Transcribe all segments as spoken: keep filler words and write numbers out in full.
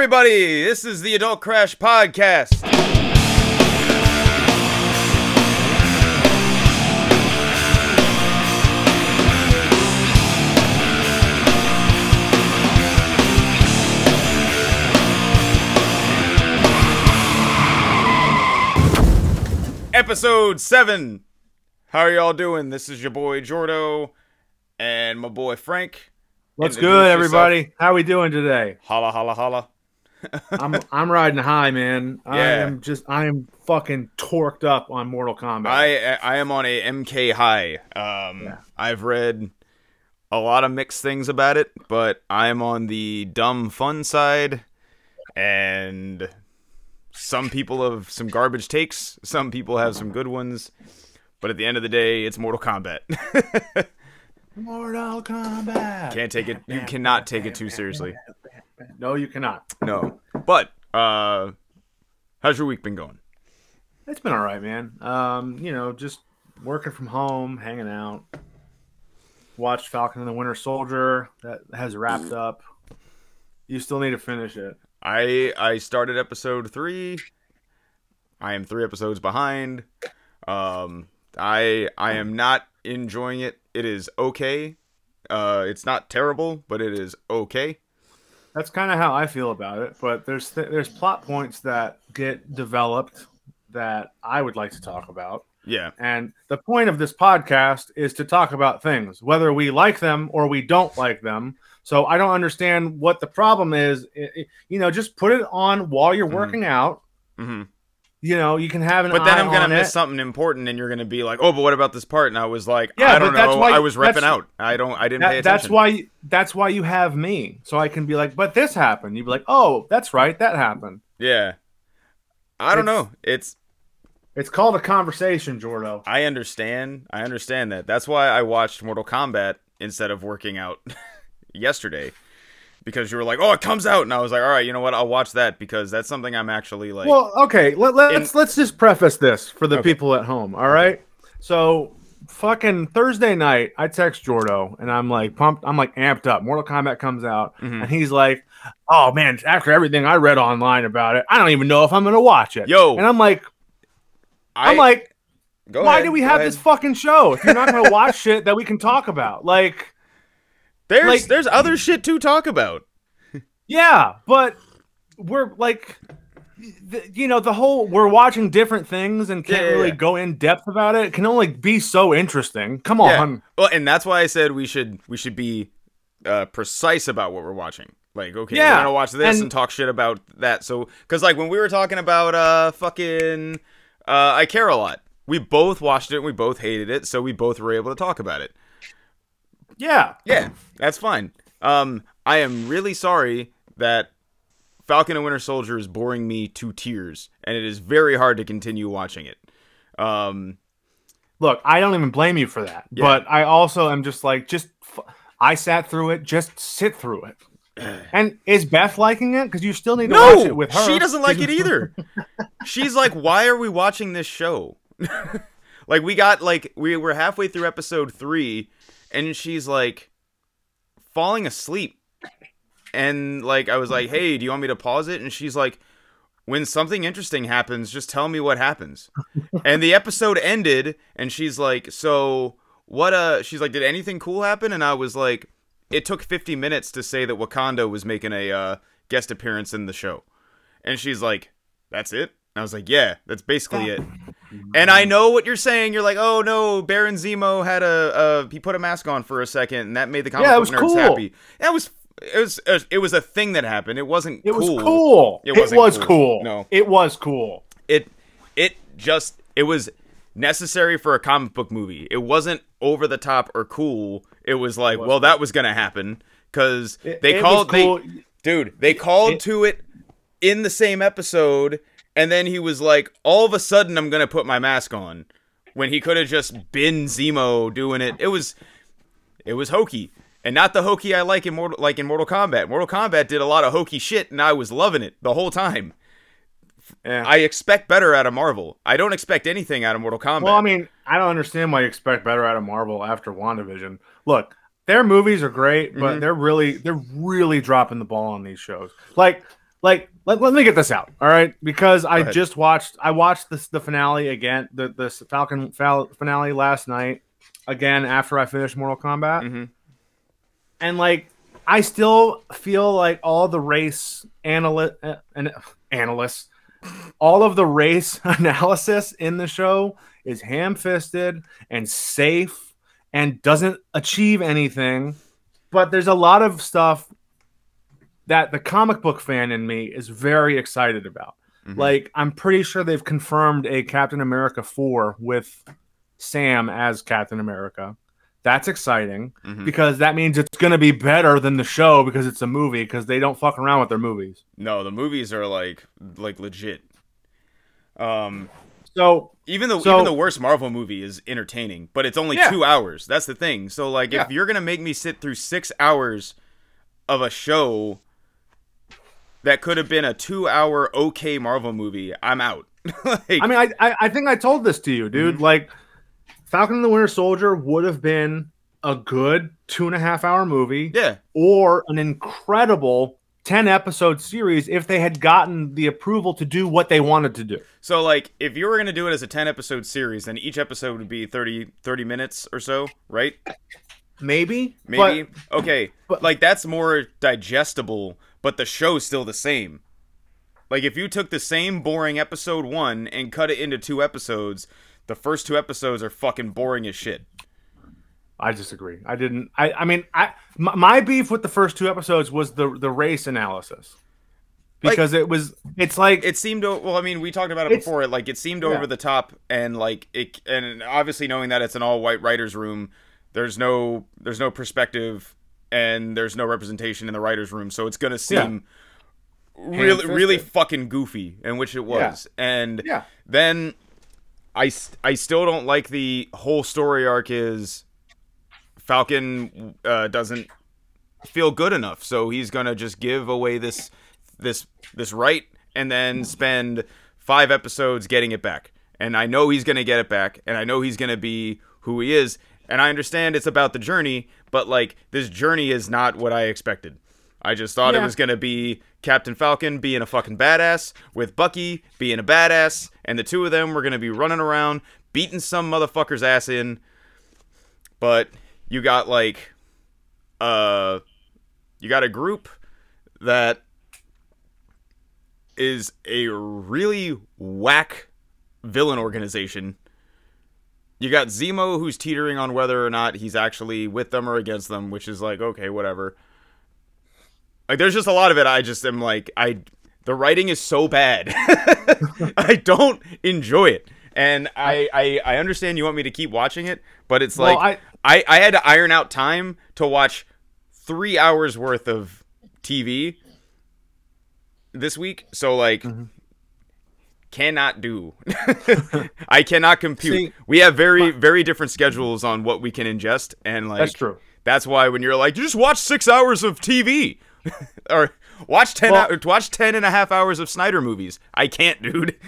everybody! This is the Adult Crash Podcast. Episode seven. How are y'all doing? This is your boy Jordo and my boy Frank. What's good, everybody? Yourself. How we doing today? Holla, holla, holla. I'm I'm riding high, man. Yeah. I am just I am fucking torqued up on Mortal Kombat. I I am on a M K high. Um, yeah. I've read a lot of mixed things about it, but I'm on the dumb fun side, and some people have some garbage takes. Some people have some good ones, but at the end of the day, it's Mortal Kombat. Mortal Kombat. Can't take it. You cannot take it too seriously. No, you cannot. No. But uh, how's your week been going? It's been all right, man. Um, you know, just working from home, hanging out. Watched Falcon and the Winter Soldier. That has wrapped up. You still need to finish it. I I started episode three. I am three episodes behind. Um, I I am not enjoying it. It is okay. Uh, it's not terrible, but it is okay. That's kind of how I feel about it. But there's th- there's plot points that get developed that I would like to talk about. Yeah. And the point of this podcast is to talk about things, whether we like them or we don't like them. So I don't understand what the problem is. It, it, you know, just put it on while you're working mm-hmm. out. Mm-hmm. You know, you can have an But then I'm going to miss it. Something important, and you're going to be like, oh, but what about this part? And I was like, yeah, I don't know. Why, I was repping out. I don't. I didn't that, pay attention. That's why, that's why you have me. So I can be like, but this happened. You'd be like, oh, that's right. That happened. Yeah. I don't it's, know. It's it's called a conversation, Jordo. I understand. I understand that. That's why I watched Mortal Kombat instead of working out yesterday. Because you were like, oh, it comes out, and I was like, all right, you know what? I'll watch that because that's something I'm actually like. Well, okay, let, let's in... let's just preface this for the okay. people at home, all right? So, fucking Thursday night, I text Jordo, and I'm like pumped, I'm like amped up. Mortal Kombat comes out, mm-hmm. and he's like, oh man, after everything I read online about it, I don't even know if I'm gonna watch it. Yo, and I'm like, I... I'm like, go why ahead, do we have ahead. this fucking show if you're not gonna watch shit that we can talk about, like? There's like, there's other shit to talk about. Yeah, but we're like, the, you know, the whole we're watching different things and can't yeah, yeah, really yeah. go in depth about it. It can only be so interesting. Come on. Yeah. Well, and that's why I said we should we should be uh, precise about what we're watching. Like, okay, yeah. we're gonna watch this and, and talk shit about that. So, because like when we were talking about uh fucking uh I Care A Lot, we both watched it and we both hated it, so we both were able to talk about it. Yeah, yeah, that's fine. Um, I am really sorry that Falcon and Winter Soldier is boring me to tears, and it is very hard to continue watching it. Um, Look, I don't even blame you for that, yeah. but I also am just like, just f- I sat through it, just sit through it. And is Beth liking it? Because you still need to no, watch it with her. She doesn't like it either. She's like, why are we watching this show? Like, we got, like, we were halfway through episode three, and she's, like, falling asleep. And, like, I was like, hey, do you want me to pause it? And she's like, when something interesting happens, just tell me what happens. And the episode ended, and she's like, so, what, uh, she's like, did anything cool happen? And I was like, it took fifty minutes to say that Wakanda was making a uh, guest appearance in the show. And she's like, that's it? And I was like, yeah, that's basically it. And I know what you're saying. You're like, oh no, Baron Zemo had a, a he put a mask on for a second, and that made the comic yeah, book nerds cool. happy. That was it was it was a thing that happened. It wasn't. It cool. was cool. It, it was cool. cool. No, it was cool. It it just it was necessary for a comic book movie. It wasn't over the top or cool. It was like, it was well, cool. that was gonna happen because they it called cool. they dude they called it, to it in the same episode. And then he was like, all of a sudden, I'm going to put my mask on when he could have just been Zemo doing it. It was it was hokey, and not the hokey I like in Mortal, like in Mortal Kombat. Mortal Kombat did a lot of hokey shit, and I was loving it the whole time. Yeah. I expect better out of Marvel. I don't expect anything out of Mortal Kombat. Well, I mean, I don't understand why you expect better out of Marvel after WandaVision. Look, their movies are great, but mm-hmm. they're really they're really dropping the ball on these shows. Like, like let, let me get this out, all right? Because I just watched I watched this the finale again, the the Falcon finale last night again after I finished Mortal Kombat, mm-hmm. and like I still feel like all the race analy- uh, an- analysts, all of the race analysis in the show is ham-fisted and safe and doesn't achieve anything. But there's a lot of stuff that the comic book fan in me is very excited about. Mm-hmm. Like, I'm pretty sure they've confirmed a Captain America four with Sam as Captain America. That's exciting, mm-hmm. because that means it's going to be better than the show because it's a movie, because they don't fuck around with their movies. No, the movies are like like legit. Um, so even the so, even the worst Marvel movie is entertaining, but it's only yeah. two hours. That's the thing. So like, yeah. if you're going to make me sit through six hours of a show that could have been a two-hour okay Marvel movie, I'm out. like, I mean, I, I I think I told this to you, dude. Mm-hmm. Like, Falcon and the Winter Soldier would have been a good two and a half hour movie, yeah, or an incredible ten episode series if they had gotten the approval to do what they wanted to do. So, like, if you were going to do it as a ten episode series, then each episode would be thirty minutes or so, right? Maybe, maybe. But, okay, but, like that's more digestible, but the show's still the same. Like, if you took the same boring episode one and cut it into two episodes, the first two episodes are fucking boring as shit. I disagree. I didn't. I, I mean, I my, my beef with the first two episodes was the the race analysis, because like, it was. It's like it seemed. Well, I mean, we talked about it before. Like, it seemed yeah. over the top, and like it, and obviously knowing that it's an all white writers' room, there's no there's no perspective, and there's no representation in the writers' room, so it's gonna seem. Yeah. Really, really fucking goofy, and which it was, yeah. and yeah. then. I, I still don't like the whole story arc is Falcon uh, doesn't feel good enough, so he's gonna just give away this this this right and then spend five episodes getting it back. And I know he's gonna get it back, and I know he's gonna be who he is, and I understand it's about the journey, but like this journey is not what I expected. I just thought yeah. it was going to be Captain Falcon being a fucking badass with Bucky being a badass, and the two of them were going to be running around beating some motherfucker's ass in. But you got like uh you got a group that is a really whack villain organization. You got Zemo, who's teetering on whether or not he's actually with them or against them, which is like, okay, whatever. Like, there's just a lot of it. I just am like, I, the writing is so bad. I don't enjoy it. And I, I, I understand you want me to keep watching it, but it's well, like, I, I, I had to iron out time to watch three hours worth of T V this week. So like, mm-hmm. cannot do. I cannot compute. See, we have very, very different schedules on what we can ingest. And like, that's true. That's why when you're like, you just watch six hours of T V. or watch ten well, hours, watch ten and a half hours of Snyder movies. I can't, dude.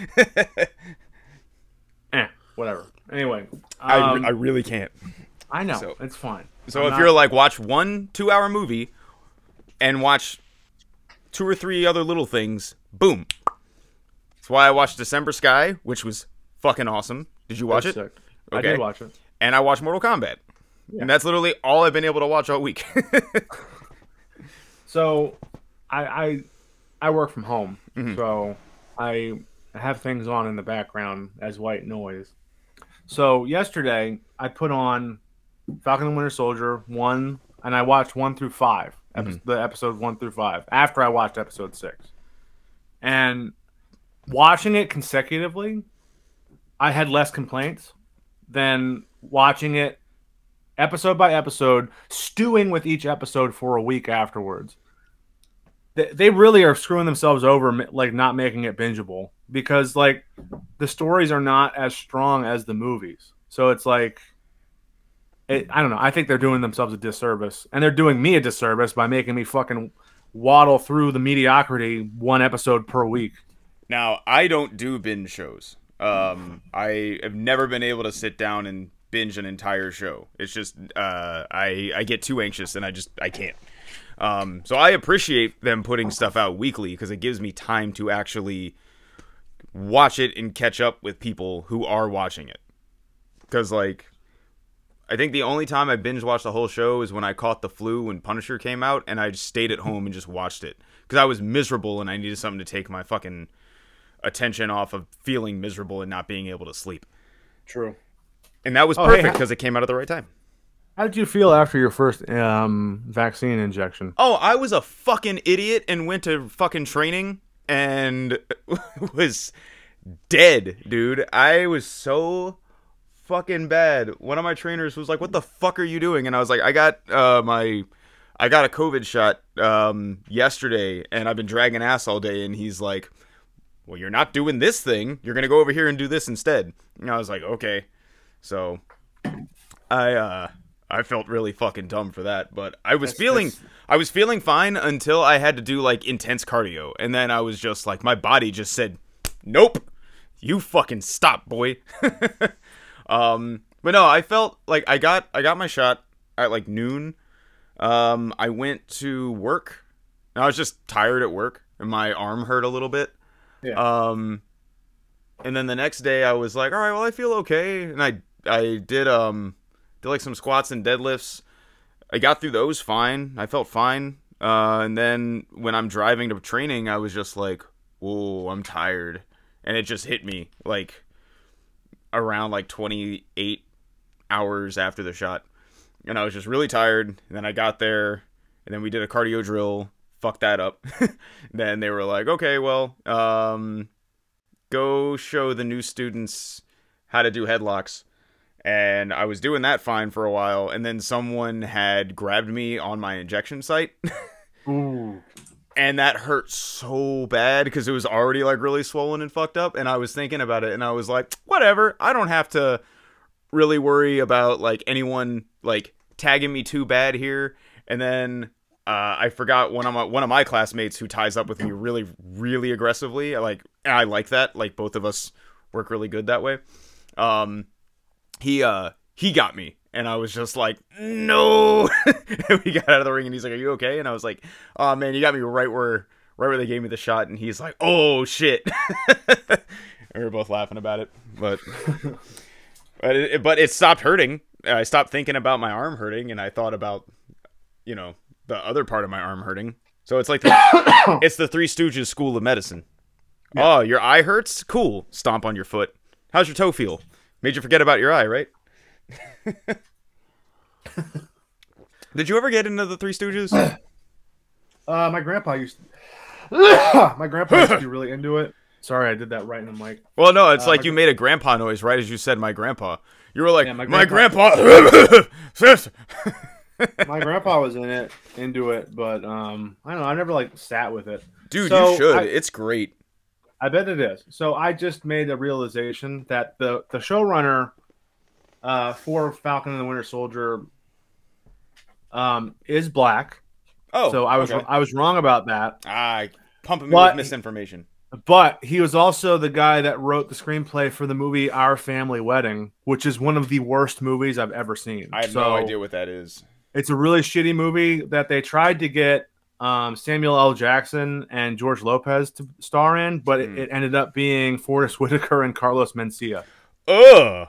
eh, whatever. Anyway, um, I re- I really can't. I know, so, it's fine. So I'm if not... you're like watch one two hour movie and watch two or three other little things, boom. That's why I watched December Sky, which was fucking awesome. Did you watch that's it? Sick. Okay. I did watch it. And I watched Mortal Kombat, yeah. and that's literally all I've been able to watch all week. So, I, I I work from home, mm-hmm. so I have things on in the background as white noise. So yesterday, I put on Falcon and Winter Soldier one, and I watched one through five, mm-hmm. epi- the episode one through five, after I watched episode six. And watching it consecutively, I had less complaints than watching it episode by episode, stewing with each episode for a week afterwards. They really are screwing themselves over, like not making it bingeable, because like the stories are not as strong as the movies. So it's like, it, I don't know. I think they're doing themselves a disservice, and they're doing me a disservice by making me fucking waddle through the mediocrity one episode per week. Now, I don't do binge shows. Um, I have never been able to sit down and binge an entire show. It's just, uh, I, I get too anxious and I just, I can't. Um, so I appreciate them putting stuff out weekly because it gives me time to actually watch it and catch up with people who are watching it. Because, like, I think the only time I binge-watched the whole show is when I caught the flu when Punisher came out, and I just stayed at home and just watched it. Because I was miserable, and I needed something to take my fucking attention off of feeling miserable and not being able to sleep. True. And that was oh, perfect because hey, how- it came out at the right time. How did you feel after your first um, vaccine injection? Oh, I was a fucking idiot and went to fucking training and was dead, dude. I was so... fucking bad. One of my trainers was like, what the fuck are you doing? And I was like, I got uh my I got a COVID shot um yesterday and I've been dragging ass all day. And he's like, well, you're not doing this thing, you're gonna go over here and do this instead. And I was like, okay. So I uh I felt really fucking dumb for that, but I was that's, feeling that's... I was feeling fine until I had to do like intense cardio, and then I was just like, my body just said, nope, you fucking stop, boy. Um, but no, I felt like I got, I got my shot at like noon. Um, I went to work and I was just tired at work and my arm hurt a little bit. Yeah. Um, and then the next day I was like, all right, well, I feel okay. And I, I did, um, did like some squats and deadlifts. I got through those fine. I felt fine. Uh, and then when I'm driving to training, I was just like, whoa, I'm tired. And it just hit me like around like twenty-eight hours after the shot, and I was just really tired. And then I got there, and then we did a cardio drill, fucked that up. Then they were like, okay, well, um go show the new students how to do headlocks. And I was doing that fine for a while, and then someone had grabbed me on my injection site. Ooh. And that hurt so bad because it was already like really swollen and fucked up. And I was thinking about it and I was like, whatever. I don't have to really worry about like anyone like tagging me too bad here. And then uh, I forgot one of my one of my classmates who ties up with me really, really aggressively. I like and I like that. Like both of us work really good that way. Um, he uh, he got me. And I was just like, no. And we got out of the ring and he's like, are you okay? And I was like, oh man, you got me right where right where they gave me the shot. And he's like, oh shit. And we were both laughing about it. But but, it, but it stopped hurting. I stopped thinking about my arm hurting, and I thought about, you know, the other part of my arm hurting. So it's like the, it's the Three Stooges school of medicine. Yeah. Oh, your eye hurts? Cool. Stomp on your foot. How's your toe feel? Made you forget about your eye, right? Did you ever get into the Three Stooges? Uh, my grandpa used to... my grandpa used to be really into it. Sorry, I did that right in the mic. Well, no, it's uh, like you gra- made a grandpa noise right as you said my grandpa. You were like, yeah, my grandpa... My grandpa, my grandpa was in it, into it, but um, I don't know. I never like sat with it. Dude, so you should. I, it's great. I bet it is. So I just made a realization that the, the showrunner... Uh, for Falcon and the Winter Soldier, um, is black. Oh, so I was okay. I was wrong about that. Ah, pumping me but, with misinformation. But he was also the guy that wrote the screenplay for the movie Our Family Wedding, which is one of the worst movies I've ever seen. I have so, no idea what that is. It's a really shitty movie that they tried to get um, Samuel L. Jackson and George Lopez to star in, but mm. it, it ended up being Forrest Whitaker and Carlos Mencia. Ugh.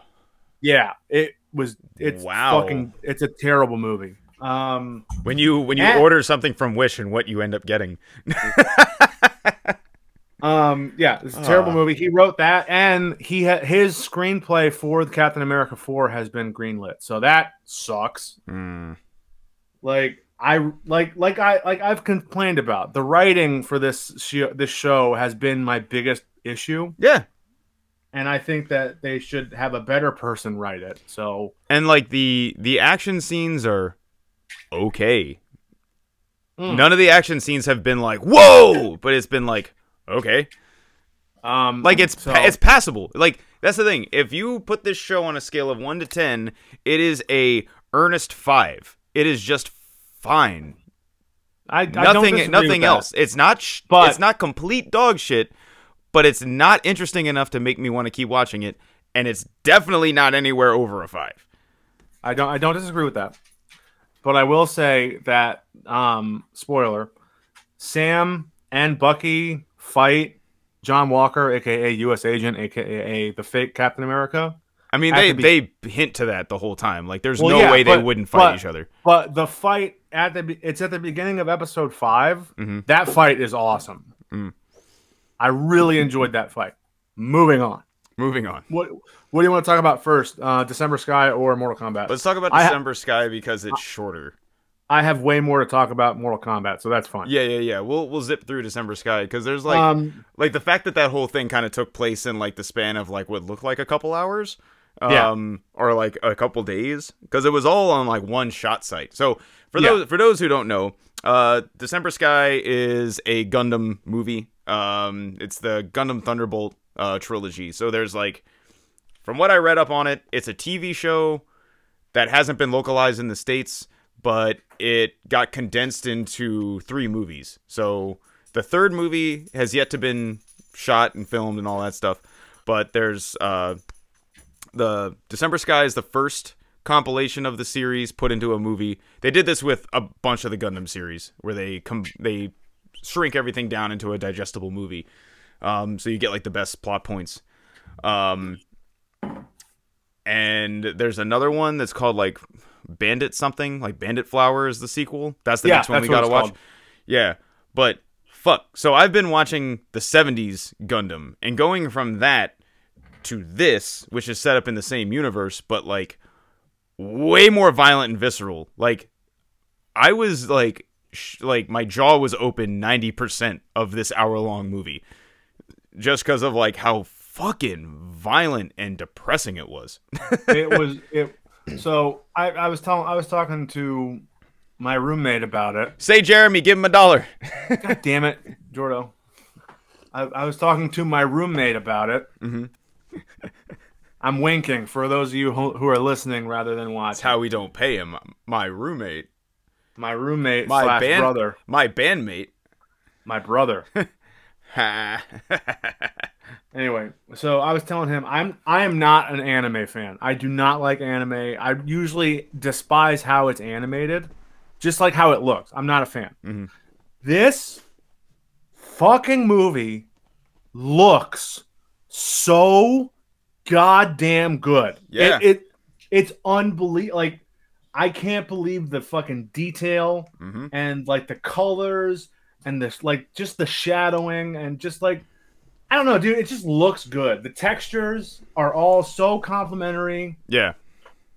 Yeah, it was. It's wow. fucking. It's a terrible movie. Um, when you when you and, order something from Wish and what you end up getting. um. Yeah, it's a terrible uh. movie. He wrote that, and he ha- his screenplay for the Captain America four has been greenlit. So that sucks. Mm. Like I like like I like I've complained about the writing for this sh- this show has been my biggest issue. Yeah. And I think that they should have a better person write it. So and like the the action scenes are okay. Mm. None of the action scenes have been like whoa, but it's been like okay. Um, like it's so, it's passable. Like that's the thing. If you put this show on a scale of one to ten, it is a earnest five. It is just fine. I, I nothing don't nothing else. That. It's not sh- but, it's not complete dog shit. But it's not interesting enough to make me want to keep watching it, and it's definitely not anywhere over a five. I don't I don't disagree with that. But I will say that, um, spoiler, Sam and Bucky fight John Walker, a k a. U S Agent, a k a the fake Captain America. I mean, they, the be- they hint to that the whole time. Like, there's well, no yeah, way but, they wouldn't fight but, each other. But the fight, at the be- it's at the beginning of episode five. Mm-hmm. That fight is awesome. Mm. I really enjoyed that fight. Moving on. Moving on. What What do you want to talk about first? Uh, December Sky or Mortal Kombat? Let's talk about December ha- Sky because it's I- shorter. I have way more to talk about Mortal Kombat, so that's fine. Yeah, yeah, yeah. We'll we'll zip through December Sky because there's like um, like the fact that that whole thing kind of took place in like the span of like what looked like a couple hours, um, yeah. or like a couple days, because it was all on like one shot site. So for yeah. those for those who don't know, uh, December Sky is a Gundam movie. Um, it's the Gundam Thunderbolt uh, trilogy. So there's like, from what I read up on it, it's a T V show that hasn't been localized in the States, but it got condensed into three movies. So the third movie has yet to been shot and filmed and all that stuff. But there's uh, the December Sky is the first compilation of the series put into a movie. They did this with a bunch of the Gundam series where they com- they shrink everything down into a digestible movie. Um, so you get like the best plot points. Um, and there's another one that's called like Bandit something, like Bandit Flower is the sequel. That's the yeah, next one we gotta watch. Called. Yeah, but fuck. So I've been watching the seventies Gundam, and going from that to this, which is set up in the same universe, but like way more violent and visceral. Like I was like, sh- like my jaw was open ninety percent of this hour-long movie, just because of like how fucking violent and depressing it was. it was it. So I, I was telling, I was talking to my roommate about it. Say, Jeremy, give him a dollar. God damn it, Jordo. I, I was talking to my roommate about it. Mm-hmm. I'm winking for those of you who, who are listening rather than watching. That's how we don't pay him. My roommate. My roommate my slash band, brother. My bandmate. My brother. Anyway, so I was telling him I'm I am not an anime fan. I do not like anime. I usually despise how it's animated, just like how it looks. I'm not a fan. Mm-hmm. This fucking movie looks so goddamn good. Yeah, it, it it's unbelievable. Like I can't believe the fucking detail mm-hmm. and like the colors. And this, like, just the shadowing and just, like, I don't know, dude. It just looks good. The textures are all so complimentary. Yeah.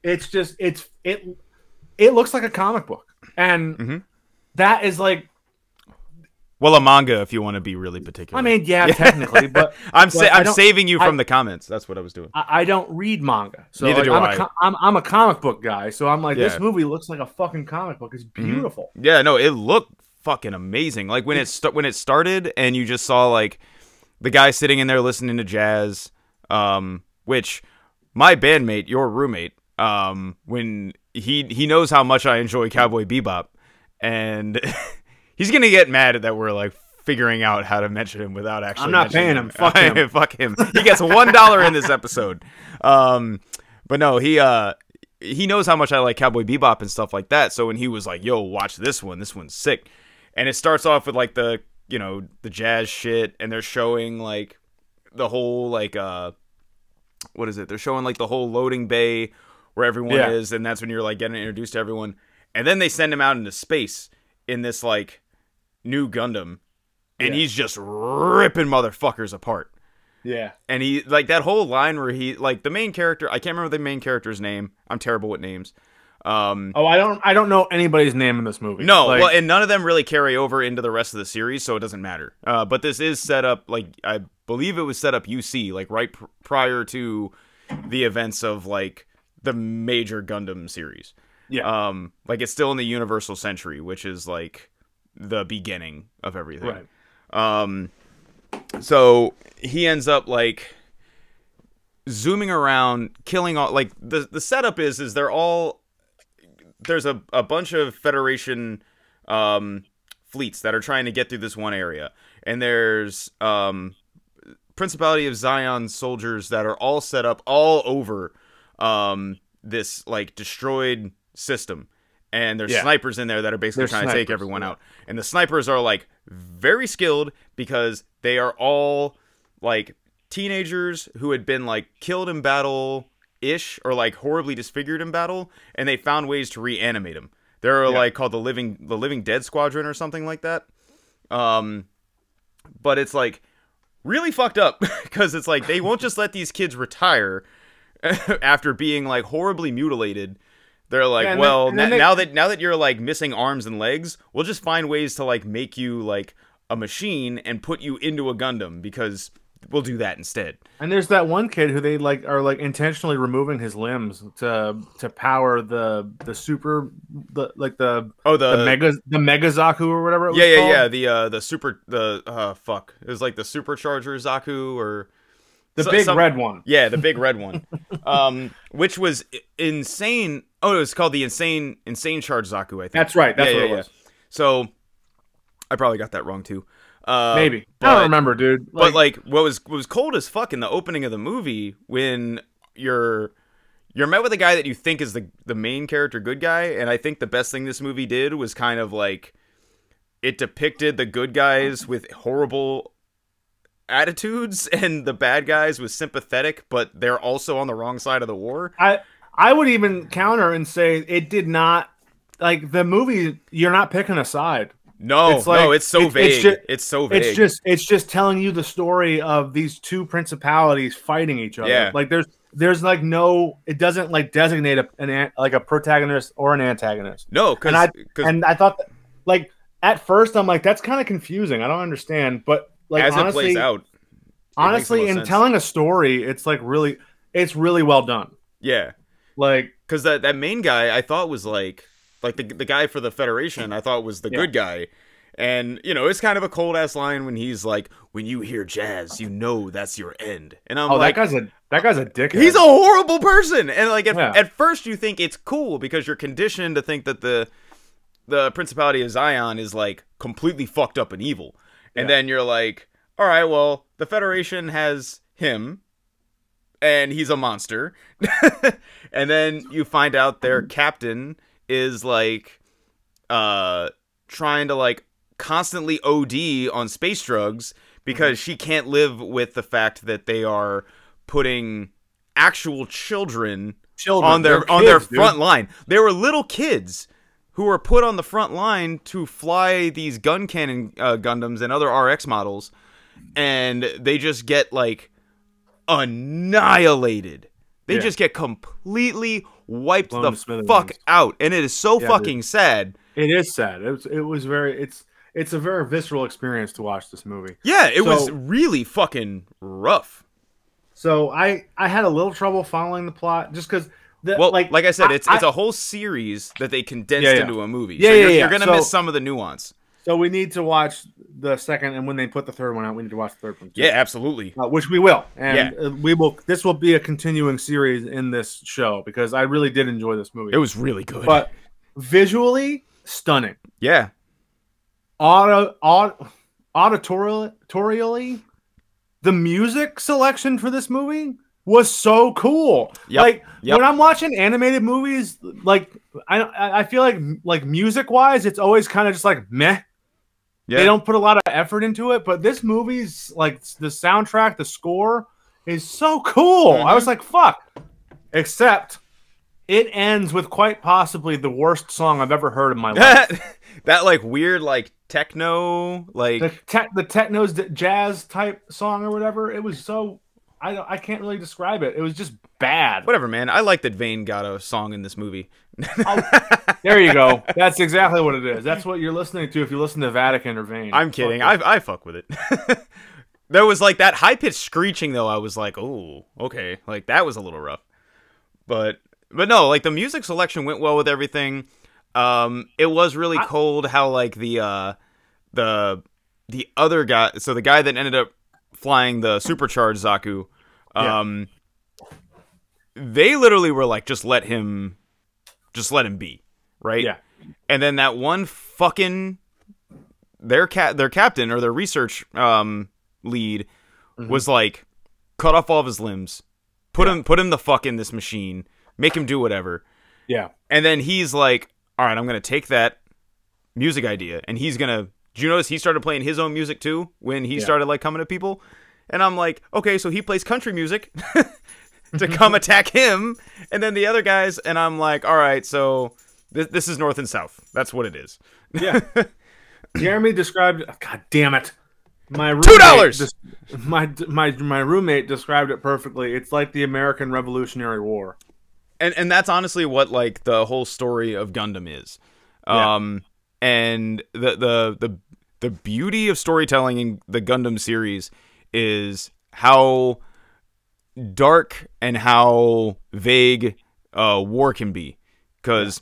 It's just, it's, it, it looks like a comic book. And mm-hmm. that is, like. Well, a manga, if you want to be really particular. I mean, yeah, technically, but. I'm sa- but I'm saving you from I, the comments. That's what I was doing. I, I don't read manga. So Neither like, do I'm I. A com- I'm, I'm a comic book guy. So I'm like, yeah. This movie looks like a fucking comic book. It's beautiful. Mm-hmm. Yeah, no, it looked fucking amazing. Like when it st- when it started and you just saw like the guy sitting in there listening to jazz, um which my bandmate, your roommate, um when he he knows how much I enjoy Cowboy Bebop, and he's gonna get mad at that we're like figuring out how to mention him without actually I'm not paying him. him fuck him fuck him He gets one dollar in this episode. Um but no, he uh he knows how much I like Cowboy Bebop and stuff like that. So when he was like, yo, watch this one, this one's sick. And it starts off with, like, the, you know, the jazz shit. And they're showing, like, the whole, like, uh, what is it? They're showing, like, the whole loading bay where everyone yeah. is. And that's when you're, like, getting introduced to everyone. And then they send him out into space in this, like, new Gundam. And yeah. he's just ripping motherfuckers apart. Yeah. And he, like, that whole line where he, like, the main character, I can't remember the main character's name. I'm terrible with names. Um, oh, I don't, I don't know anybody's name in this movie. No, like, well, and none of them really carry over into the rest of the series, so it doesn't matter. Uh, but this is set up, like I believe it was set up U C, like right pr- prior to the events of like the major Gundam series. Yeah. Um, like it's still in the Universal Century, which is like the beginning of everything. Right. Um, so he ends up like zooming around, killing all. Like the the setup is is they're all. There's a, a bunch of Federation um, fleets that are trying to get through this one area. And there's um, Principality of Zion soldiers that are all set up all over um, this, like, destroyed system. And there's yeah. snipers in there that are basically there's trying snipers, to take everyone yeah. out. And the snipers are, like, very skilled because they are all, like, teenagers who had been, like, killed in battle-ish or, like, horribly disfigured in battle. And they found ways to reanimate them. They're, yeah. like, called the Living the Living Dead Squadron or something like that. Um, but it's, like, really fucked up because it's, like, they won't just let these kids retire after being, like, horribly mutilated. They're like, yeah, well, then, na- they- now that now that you're, like, missing arms and legs, we'll just find ways to, like, make you, like, a machine and put you into a Gundam because we'll do that instead. And there's that one kid who they, like, are, like, intentionally removing his limbs to to power the the super the, like the oh the the mega the mega Zaku or whatever. It yeah, was yeah, called. yeah. The uh the super the uh fuck it was like the supercharger Zaku or. The so, big some, red one. Yeah, the big red one. Um, which was insane. Oh, it was called the Insane Insane Charge Zaku, I think. That's right. That's yeah, what yeah, it was. Yeah. So, I probably got that wrong, too. Uh, Maybe. But, I don't remember, dude. Like, but, like, what was what was cold as fuck in the opening of the movie when you're you're met with a guy that you think is the, the main character good guy, and I think the best thing this movie did was kind of, like, it depicted the good guys with horrible attitudes and the bad guys was sympathetic, but they're also on the wrong side of the war. I I would even counter and say it did not, like, the movie. You're not picking a side. No, it's like, no, it's so it, vague. It's, just, it's so vague. It's just it's just telling you the story of these two principalities fighting each other. Yeah. Like there's there's like no, it doesn't like designate a, an like a protagonist or an antagonist. No, because and I cause... and I thought that, like at first I'm like that's kind of confusing. I don't understand, but. Like, As honestly, it plays out, it honestly, in sense. telling a story, it's like really, it's really well done. Yeah, like because that, that main guy I thought was like like the the guy for the Federation I thought was the yeah. good guy, and you know it's kind of a cold ass line when he's like, when you hear jazz, you know that's your end. And I'm oh, like, that guy's a that guy's a dickhead. He's a horrible person. And like at, yeah. at first you think it's cool because you're conditioned to think that the the Principality of Zion is like completely fucked up and evil. And yeah. then you're like, all right, well, the Federation has him, and he's a monster. And then you find out their captain is, like, uh, trying to, like, constantly O D on space drugs because she can't live with the fact that they are putting actual children, children. on their, kids, on their front dude. line. They were little kids who were put on the front line to fly these gun cannon uh, Gundams and other R X models, and they just get, like, annihilated. They yeah. just get completely wiped Blown the fuck wings. out, and it is so yeah, fucking dude. sad. It is sad. It was, it was very... It's it's a very visceral experience to watch this movie. Yeah, it so, was really fucking rough. So I, I had a little trouble following the plot, just because... The, well, like, like I said, it's I, it's a whole series that they condensed yeah, yeah. into a movie. Yeah, so yeah, you're, yeah. you're going to so, miss some of the nuance. So we need to watch the second, and when they put the third one out, we need to watch the third one too. Yeah, absolutely. Uh, which we will. And yeah. we will. This will be a continuing series in this show, because I really did enjoy this movie. It was really good. But visually, stunning. Yeah. Auto, auto, auditorially, the music selection for this movie was so cool. Yep, like yep. when I'm watching animated movies, like I I feel like like music wise, it's always kind of just like meh. Yeah. They don't put a lot of effort into it, but this movie's like the soundtrack, the score is so cool. Mm-hmm. I was like, fuck. Except it ends with quite possibly the worst song I've ever heard in my life. That like weird like techno like the te- the techno's d- jazz type song or whatever. It was so. I don't, I can't really describe it. It was just bad. Whatever, man. I like that Vane got a song in this movie. Oh, there you go. That's exactly what it is. That's what you're listening to if you listen to Vatican or Vane. I'm kidding. Fuck I I fuck with it. There was like that high pitched screeching though. I was like, oh, okay. Like that was a little rough. But but no, like the music selection went well with everything. Um, it was really I, cold how like the uh the the other guy. So the guy that ended up flying the supercharged Zaku. Um, yeah. They literally were like, just let him, just let him be, right? Yeah. And then that one fucking their cat, their captain or their research um, lead mm-hmm. was like, cut off all of his limbs, put yeah. him, put him the fuck in this machine, make him do whatever. Yeah. And then he's like, all right, I'm going to take that music idea, and he's going to, do you notice he started playing his own music too when he yeah. started like coming to people? And I'm like, okay, so he plays country music to come attack him, and then the other guys, and I'm like, all right, so this this is North and South. That's what it is. Yeah. Jeremy described, oh, God damn it. My roommate, two dollars Des- my, my my roommate described it perfectly. It's like the American Revolutionary War. And and that's honestly what like the whole story of Gundam is. Yeah. Um and the the the the beauty of storytelling in the Gundam series is how dark and how vague uh war can be, cuz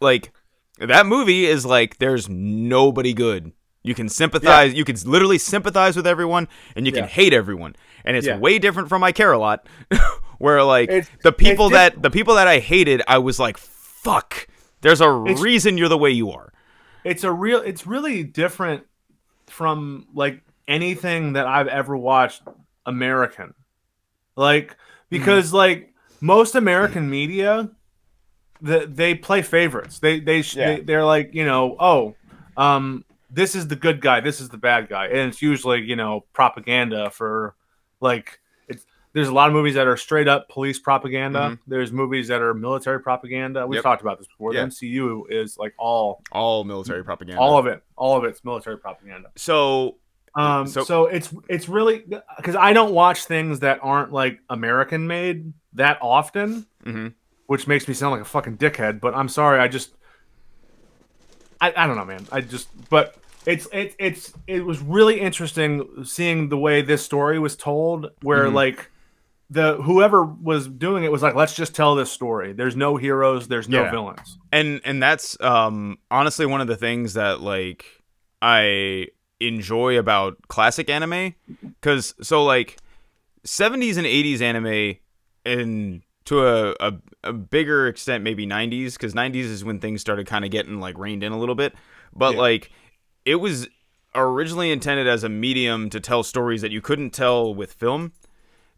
like that movie is like there's nobody good. You can sympathize. Yeah. You can literally sympathize with everyone, and you can yeah. hate everyone. And it's yeah. way different from I Care A Lot, where like it's, the people that the people that I hated, I was like, "Fuck, there's a reason you're the way you are." It's a real. It's really different from like anything that I've ever watched American, like because mm. like most American media, the, they play favorites. They they, yeah. they they're like, you know, oh. um this is the good guy, this is the bad guy. And it's usually, you know, propaganda for, like, it's, there's a lot of movies that are straight up police propaganda. Mm-hmm. There's movies that are military propaganda. We've yep. talked about this before. Yep. The M C U is, like, all... All military propaganda. All of it. All of it's military propaganda. So... Um, so, so it's it's really... Because I don't watch things that aren't, like, American-made that often, mm-hmm. which makes me sound like a fucking dickhead, but I'm sorry, I just... I, I don't know, man. I just, but it's it's it's it was really interesting seeing the way this story was told, where mm-hmm. like the whoever was doing it was like, let's just tell this story. There's no heroes, there's no yeah. villains, and and that's um, honestly one of the things that like I enjoy about classic anime, because so like seventies and eighties anime, and to a, a a bigger extent maybe nineties, because nineties is when things started kind of getting like reined in a little bit, but yeah. like it was originally intended as a medium to tell stories that you couldn't tell with film,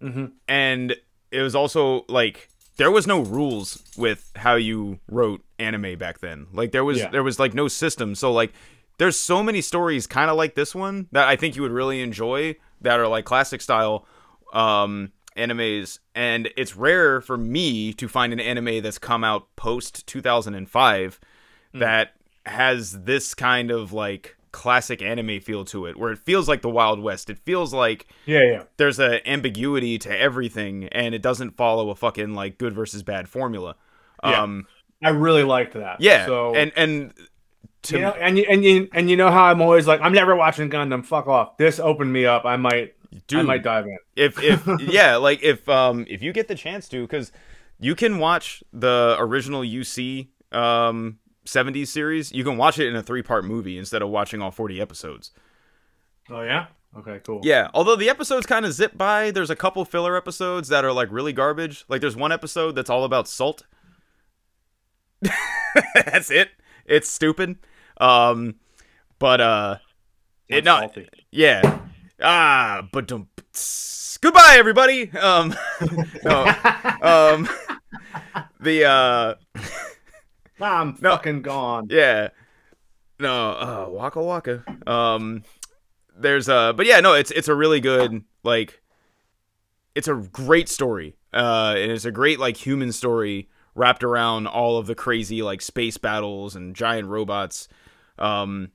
mm-hmm. and it was also like there was no rules with how you wrote anime back then, like there was yeah. there was like no system, so like there's so many stories kind of like this one that I think you would really enjoy that are like classic style um animes, and it's rare for me to find an anime that's come out post two thousand five mm. that has this kind of like classic anime feel to it, where it feels like the Wild West. It feels like yeah, yeah. there's an ambiguity to everything, and it doesn't follow a fucking like good versus bad formula. Yeah. Um, I really liked that. Yeah, so and and to you know, and you, and you, and you know how I'm always like, I'm never watching Gundam. Fuck off. This opened me up. I might. Dude, I might dive in. If if yeah, like if um if you get the chance to, because you can watch the original U C um seventies series, you can watch it in a three part movie instead of watching all forty episodes. Oh yeah? Okay, cool. Yeah, although the episodes kind of zip by. There's a couple filler episodes that are like really garbage. Like there's one episode that's all about salt. That's it. It's stupid. Um, but uh, it not salty. Yeah. Ah, but don't. Goodbye, everybody. Um, no, um, the uh, I'm no, fucking gone. Yeah, no, uh, waka waka. Um, there's uh, but yeah, no, it's it's a really good like, it's a great story. Uh, and it's a great like human story wrapped around all of the crazy like space battles and giant robots. Um,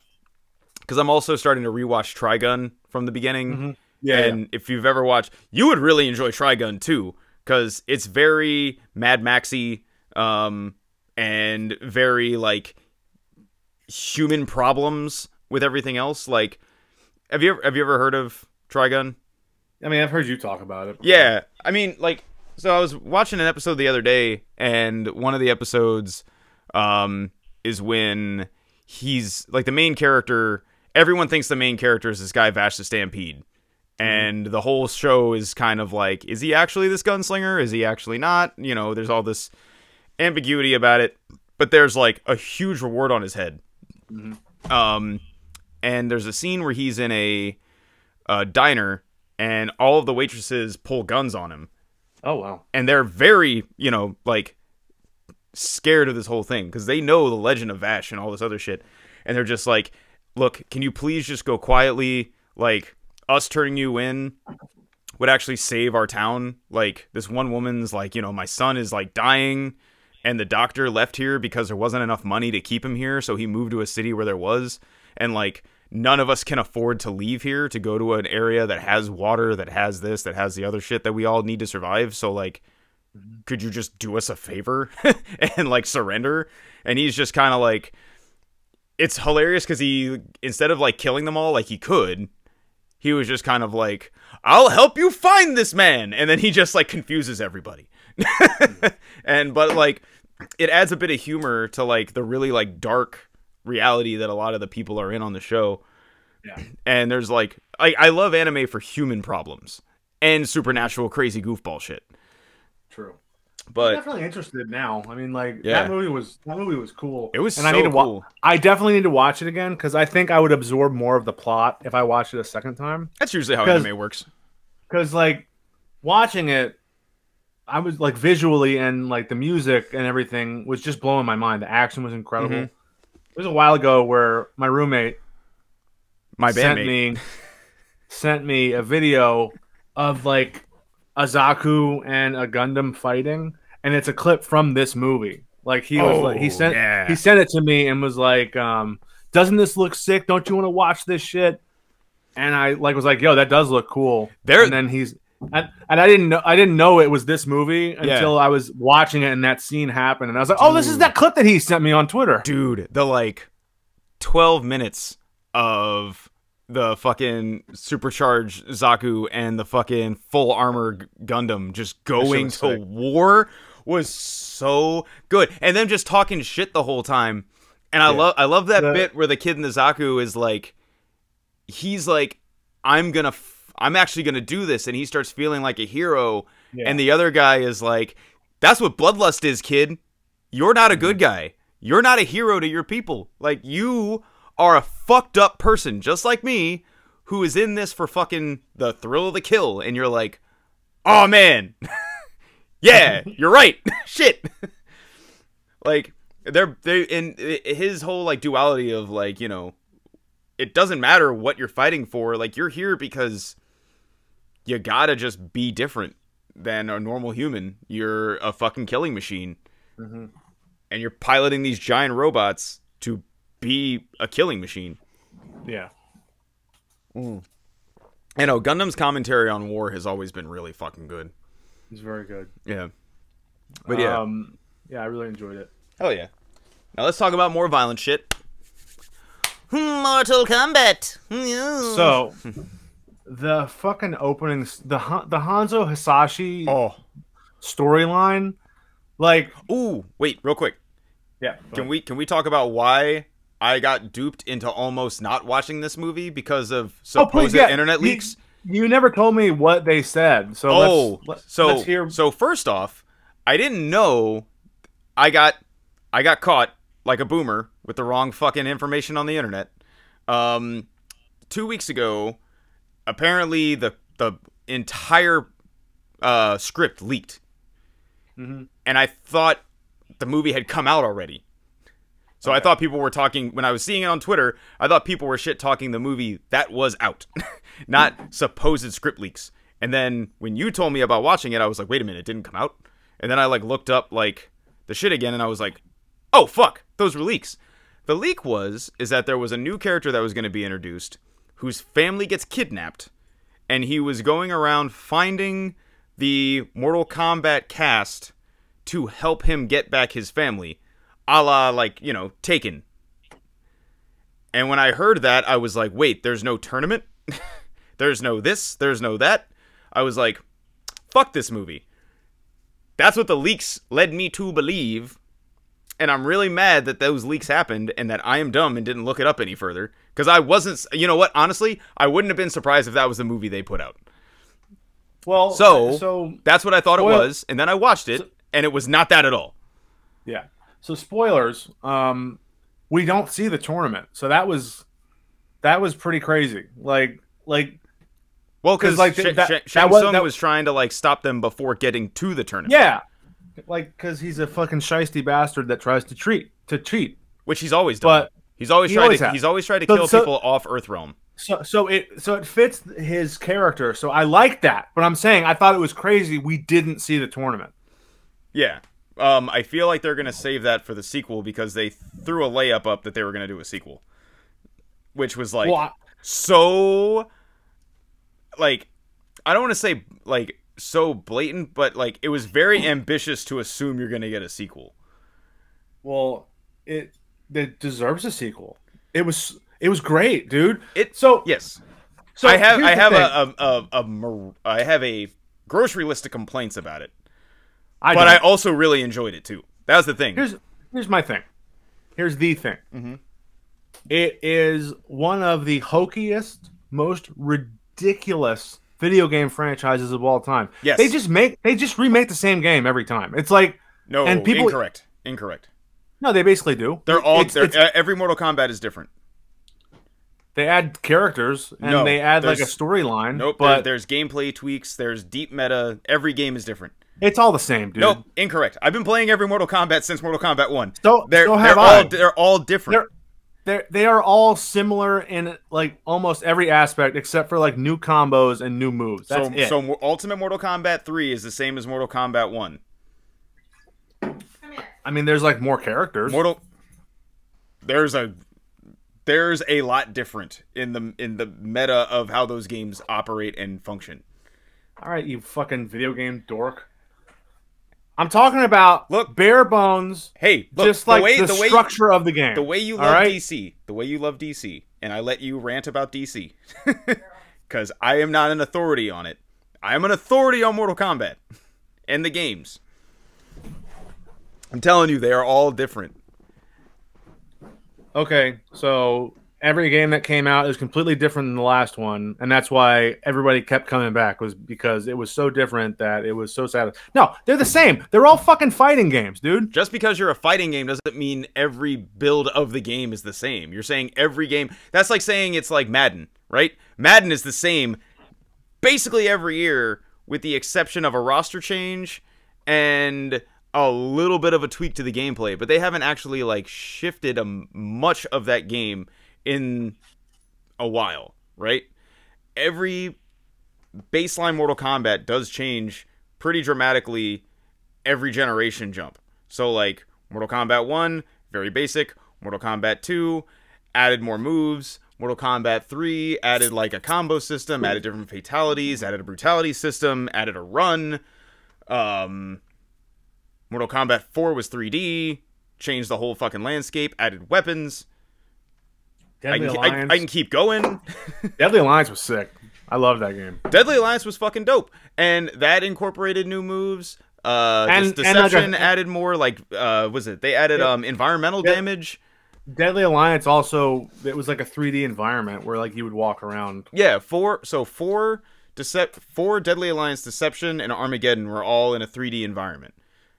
because I'm also starting to rewatch Trigun from the beginning. Mm-hmm. Yeah, and yeah. if you've ever watched, you would really enjoy Trigun too, because it's very Mad Max-y, um, and very like human problems with everything else. Like, have you ever, have you ever heard of Trigun? I mean, I've heard you talk about it before. Yeah, I mean, like, so I was watching an episode the other day, and one of the episodes, um, is when he's like the main character. Everyone thinks the main character is this guy, Vash the Stampede. And mm-hmm. the whole show is kind of like, is he actually this gunslinger? Is he actually not? You know, there's all this ambiguity about it. But there's, like, a huge reward on his head. Mm-hmm. Um, and there's a scene where he's in a, a diner, and all of the waitresses pull guns on him. Oh, wow. And they're very, you know, like, scared of this whole thing because they know the legend of Vash and all this other shit. And they're just like, look, can you please just go quietly? Like, us turning you in would actually save our town. Like, this one woman's like, you know, my son is like dying and the doctor left here because there wasn't enough money to keep him here. So he moved to a city where there was. And like, none of us can afford to leave here to go to an area that has water, that has this, that has the other shit that we all need to survive. So like, could you just do us a favor and like surrender? And he's just kind of like, it's hilarious because he, instead of like killing them all, like he could, he was just kind of like, I'll help you find this man. And then he just like confuses everybody. And, but like, it adds a bit of humor to like the really like dark reality that a lot of the people are in on the show. Yeah. And there's like, I, I love anime for human problems and supernatural crazy goofball shit. True. But I'm definitely interested now. I mean, like, yeah. that movie was that movie was cool. It was and so I need to wa- cool. I definitely need to watch it again because I think I would absorb more of the plot if I watched it a second time. That's usually how anime works. Because like watching it, I was like visually and like the music and everything was just blowing my mind. The action was incredible. Mm-hmm. It was a while ago where my roommate, my sent bandmate, me, sent me a video of like a Zaku and a Gundam fighting, and it's a clip from this movie. Like he was, oh, like, he sent yeah. he sent it to me and was like, um, "Doesn't this look sick? Don't you want to watch this shit?" And I like was like, "Yo, that does look cool." There, and then he's, I, and I didn't know, I didn't know it was this movie until yeah. I was watching it and that scene happened, and I was like, dude. "Oh, this is that clip that he sent me on Twitter, dude." The like twelve minutes of the fucking supercharged Zaku and the fucking full armor Gundam just going to sick. war was so good, and them just talking shit the whole time. And I yeah. love, I love that the- bit where the kid in the Zaku is like, he's like, "I'm gonna." F- I'm actually going to do this. And he starts feeling like a hero. Yeah. And the other guy is like, that's what bloodlust is, kid. You're not a good guy. You're not a hero to your people. Like, you are a fucked up person, just like me, who is in this for fucking the thrill of the kill. And you're like, oh, man. Yeah, you're right. Shit. Like, they're, they're in his whole, like, duality of, like, you know, it doesn't matter what you're fighting for. Like, you're here because... you gotta just be different than a normal human. You're a fucking killing machine. Mm-hmm. And you're piloting these giant robots to be a killing machine. Yeah. Mm. I know, Gundam's commentary on war has always been really fucking good. It's very good. Yeah. But yeah. Um, yeah, I really enjoyed it. Hell yeah. Now let's talk about more violent shit. Mortal Kombat! So... the fucking opening, the the Hanzo Hisashi oh. storyline, like, ooh, wait, real quick, yeah, can we can we talk about why I got duped into almost not watching this movie because of supposed oh, please, yeah. internet leaks? You, you never told me what they said, so oh, let's, let, so let's hear. So first off, I didn't know I got I got caught like a boomer with the wrong fucking information on the internet. Um, two weeks ago. Apparently, the the entire uh, script leaked. Mm-hmm. And I thought the movie had come out already. So okay. I thought people were talking... when I was seeing it on Twitter, I thought people were shit-talking the movie that was out. Not supposed script leaks. And then when you told me about watching it, I was like, wait a minute, it didn't come out? And then I like looked up like the shit again, and I was like, oh, fuck, those were leaks. The leak was is that there was a new character that was going to be introduced... whose family gets kidnapped, and he was going around finding the Mortal Kombat cast to help him get back his family, a la, like, you know, Taken. And when I heard that, I was like, wait, there's no tournament? There's no this, there's no that. I was like, fuck this movie. That's what the leaks led me to believe, and I'm really mad that those leaks happened and that I am dumb and didn't look it up any further. Because I wasn't, you know what, honestly, I wouldn't have been surprised if that was the movie they put out. Well, so, so that's what I thought spoil- it was, and then I watched it, so, and it was not that at all. Yeah. So spoilers, um, we don't see the tournament, so that was that was pretty crazy. Like, like, well, because like Shang Tsung was, was trying to like stop them before getting to the tournament. Yeah. Like, because he's a fucking shiesty bastard that tries to treat to cheat, which he's always done. But he's always he tried. Always to, he's always tried to so, kill so, people off Earthrealm. So, so it so it fits his character. So I like that. But I'm saying I thought it was crazy we didn't see the tournament. Yeah, um, I feel like they're gonna save that for the sequel because they threw a layup up that they were gonna do a sequel, which was like well, I, so, like, I don't want to say like. so blatant, but like it was very ambitious to assume you're gonna get a sequel. Well, it it deserves a sequel. It was it was great, dude. It so yes. So I have I have a, a, a, a I have a grocery list of complaints about it. I but don't. I also really enjoyed it too. That was the thing. Here's here's my thing. Here's the thing. Mm-hmm. It is one of the hokiest, most ridiculous video game franchises of all time. Yes, they just make they just remake the same game every time. It's like no, and people, incorrect, incorrect. No, they basically do. They're all it's, they're, it's, every Mortal Kombat is different. They add characters and no, they add like a storyline. Nope, but there's, there's gameplay tweaks. There's deep meta. Every game is different. It's all the same, dude. Nope, incorrect. I've been playing every Mortal Kombat since Mortal Kombat One. So they're so have they're I. all they're all different. They're, They they are all similar in like almost every aspect except for like new combos and new moves. That's so it. so Ultimate Mortal Kombat three is the same as Mortal Kombat one. I mean, there's like more characters. Mortal There's a there's a lot different in the in the meta of how those games operate and function. All right, you fucking video game dork. I'm talking about look bare bones. Hey, look, just like the, way, the, the structure you, of the game. The way you love right? D C, the way you love D C, and I let you rant about D C because I am not an authority on it. I am an authority on Mortal Kombat and the games. I'm telling you, they are all different. Okay, so every game that came out is completely different than the last one, and that's why everybody kept coming back, was because it was so different that it was so sad. No, they're the same. They're all fucking fighting games, dude. Just because you're a fighting game doesn't mean every build of the game is the same. You're saying every game... That's like saying it's like Madden, right? Madden is the same basically every year with the exception of a roster change and a little bit of a tweak to the gameplay, but they haven't actually like shifted a, much of that game in a while, right? Every baseline Mortal Kombat does change pretty dramatically every generation jump. So like Mortal Kombat one, very basic. Mortal Kombat two, added more moves. Mortal Kombat three, added like a combo system, added different fatalities, added a brutality system, added a run. Um, Mortal Kombat four was three D, changed the whole fucking landscape, added weapons. Deadly I can, Alliance. I, I can keep going. Deadly Alliance was sick. I love that game. Deadly Alliance was fucking dope, and that incorporated new moves. Uh, and, Deception and, uh, added more. Like, uh, was it? They added yeah. um environmental yeah. damage. Deadly Alliance also it was like a three D environment where like you would walk around. Yeah, four. So four Decep- four Deadly Alliance, Deception, and Armageddon were all in a three D environment.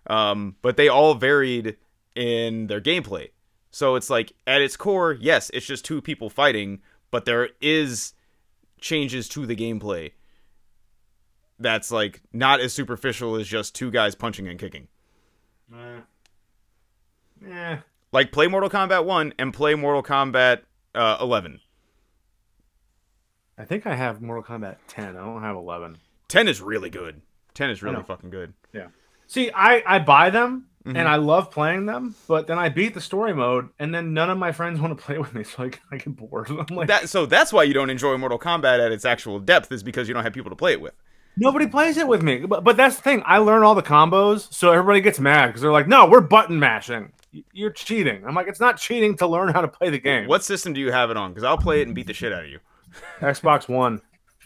Um, but they all varied in their gameplay. So it's like, at its core, yes, it's just two people fighting, but there is changes to the gameplay that's, like, not as superficial as just two guys punching and kicking. Uh, eh. Like, play Mortal Kombat one and play Mortal Kombat uh, eleven. I think I have Mortal Kombat ten. I don't have eleven. ten is really good. ten is really fucking good. Yeah. See, I, I buy them. Mm-hmm. And I love playing them, but then I beat the story mode, and then none of my friends want to play with me, so I, I get bored. I'm like, that, so that's why you don't enjoy Mortal Kombat at its actual depth, is because you don't have people to play it with. Nobody plays it with me, but, but that's the thing. I learn all the combos, so everybody gets mad, because they're like, no, we're button mashing. You're cheating. I'm like, it's not cheating to learn how to play the game. What system do you have it on? Because I'll play it and beat the shit out of you. Xbox One.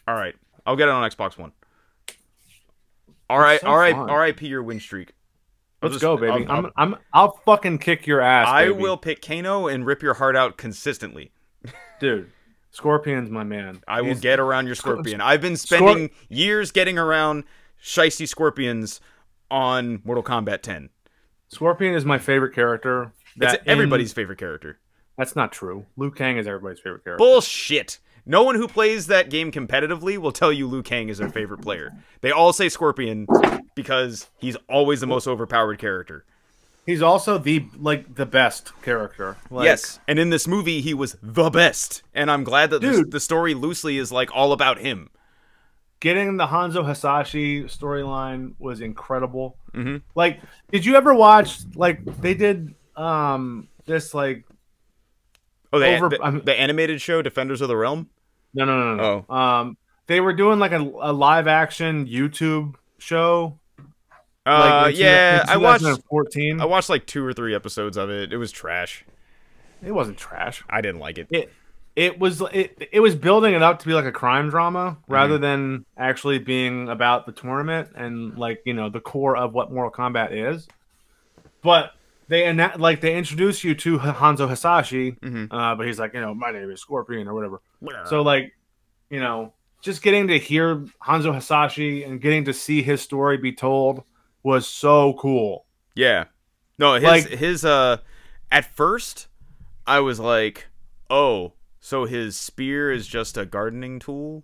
All right. I'll get it on Xbox One. All right, so all right, R I P your win streak. Let's just, go, baby. I'll, I'm, I'm, I'll fucking kick your ass, I baby. will pick Kano and rip your heart out consistently. Dude, Scorpion's my man. I He's, will get around your Scorpion. I've been spending Scorp- years getting around shiesty Scorpions on Mortal Kombat ten. Scorpion is my favorite character. That's everybody's in, favorite character. That's not true. Liu Kang is everybody's favorite character. Bullshit. No one who plays that game competitively will tell you Liu Kang is their favorite player. They all say Scorpion because he's always the most overpowered character. He's also the like the best character. Like, yes, and in this movie, he was the best. And I'm glad that the, the story loosely is like all about him. Getting the Hanzo Hasashi storyline was incredible. Mm-hmm. Like, did you ever watch? Like, they did um this like oh the, over, the, the animated show Defenders of the Realm. No, no, no, no. Oh. Um, they were doing like a, a live action YouTube show. Uh, like yeah, I watched. I watched like two or three episodes of it. It was trash. It wasn't trash. I didn't like it. It it was it, it was building it up to be like a crime drama mm-hmm. rather than actually being about the tournament and like you know the core of what Mortal Kombat is. But they like they introduce you to Hanzo Hasashi, mm-hmm. uh, but he's like you know my name is Scorpion or whatever. Yeah. So like you know. Just getting to hear Hanzo Hasashi and getting to see his story be told was so cool. Yeah. No, his, like, his, uh, at first, I was like, oh, so his spear is just a gardening tool?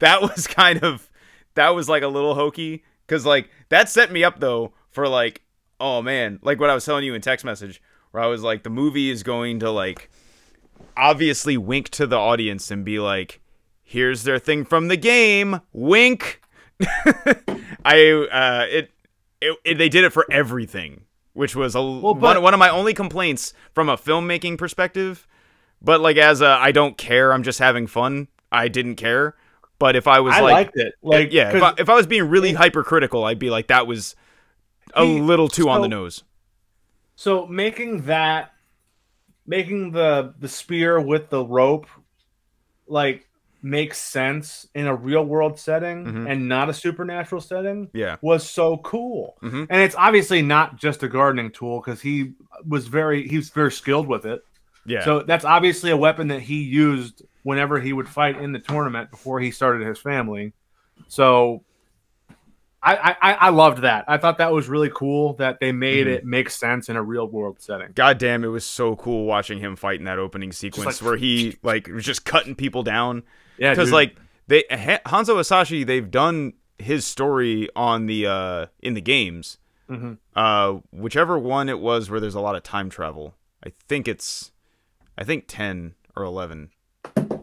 That was kind of, that was like a little hokey. Cause like, that set me up though for like, oh man, like what I was telling you in text message, where I was like, the movie is going to like, obviously wink to the audience and be like, here's their thing from the game. Wink. I uh, it, it, it they did it for everything, which was a well, but, one, one of my only complaints from a filmmaking perspective. But like as a I don't care, I'm just having fun. I didn't care. But if I was I like, liked it. Like yeah, if I, if I was being really it, hypercritical, I'd be like that was a he, little too so, on the nose. So making that, making the the spear with the rope, like. Makes sense in a real world setting mm-hmm. and not a supernatural setting yeah. was so cool. Mm-hmm. And it's obviously not just a gardening tool because he was very he was very skilled with it. Yeah. So that's obviously a weapon that he used whenever he would fight in the tournament before he started his family. So I I, I loved that. I thought that was really cool that they made mm-hmm. it make sense in a real world setting. God damn, it was so cool watching him fight in that opening sequence like, where he like was just cutting people down. Yeah, because like they Hanzo Hasashi, they've done his story on the uh, in the games, mm-hmm. uh, whichever one it was where there's a lot of time travel. I think it's, I think ten or eleven.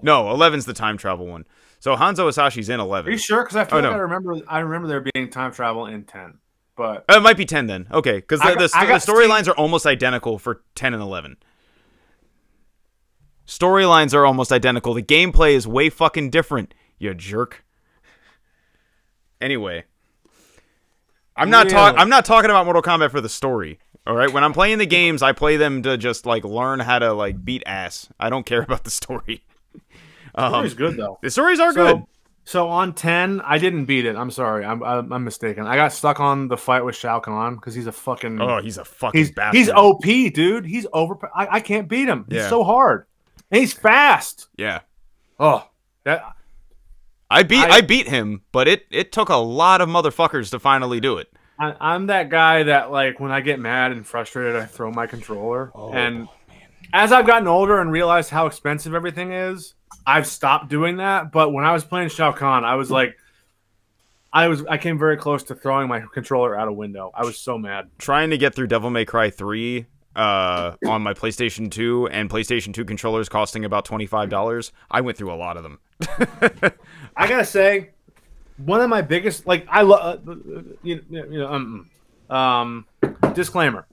No, eleven's the time travel one. So Hanzo Hasashi's in eleven. Are you sure? Because I feel oh, like no. I remember I remember there being time travel in ten, but it might be ten then. Okay, because the, the, the storylines are almost identical for ten and eleven. Storylines are almost identical. The gameplay is way fucking different, you jerk. Anyway, I'm not talk. I'm not talking about Mortal Kombat for the story. All right, when I'm playing the games, I play them to just like learn how to like beat ass. I don't care about the story. Um, the story's good though. The stories are so, good. So on ten, I didn't beat it. I'm sorry, I'm I'm, I'm mistaken. I got stuck on the fight with Shao Kahn because he's a fucking. Oh, he's a fucking. He's, bastard. He's O P, dude. He's over. I, I can't beat him. Yeah. He's so hard. And he's fast. Yeah. Oh, that I beat I, I beat him, but it, it took a lot of motherfuckers to finally do it. I, I'm that guy that like when I get mad and frustrated, I throw my controller. Oh, and oh, man. As I've gotten older and realized how expensive everything is, I've stopped doing that. But when I was playing Shao Kahn, I was like, I was I came very close to throwing my controller out a window. I was so mad. Trying to get through Devil May Cry three. Uh, on my PlayStation two and PlayStation two controllers costing about twenty-five dollars. I went through a lot of them. I gotta say, one of my biggest, like, I love, uh, you, you know, um, um, disclaimer.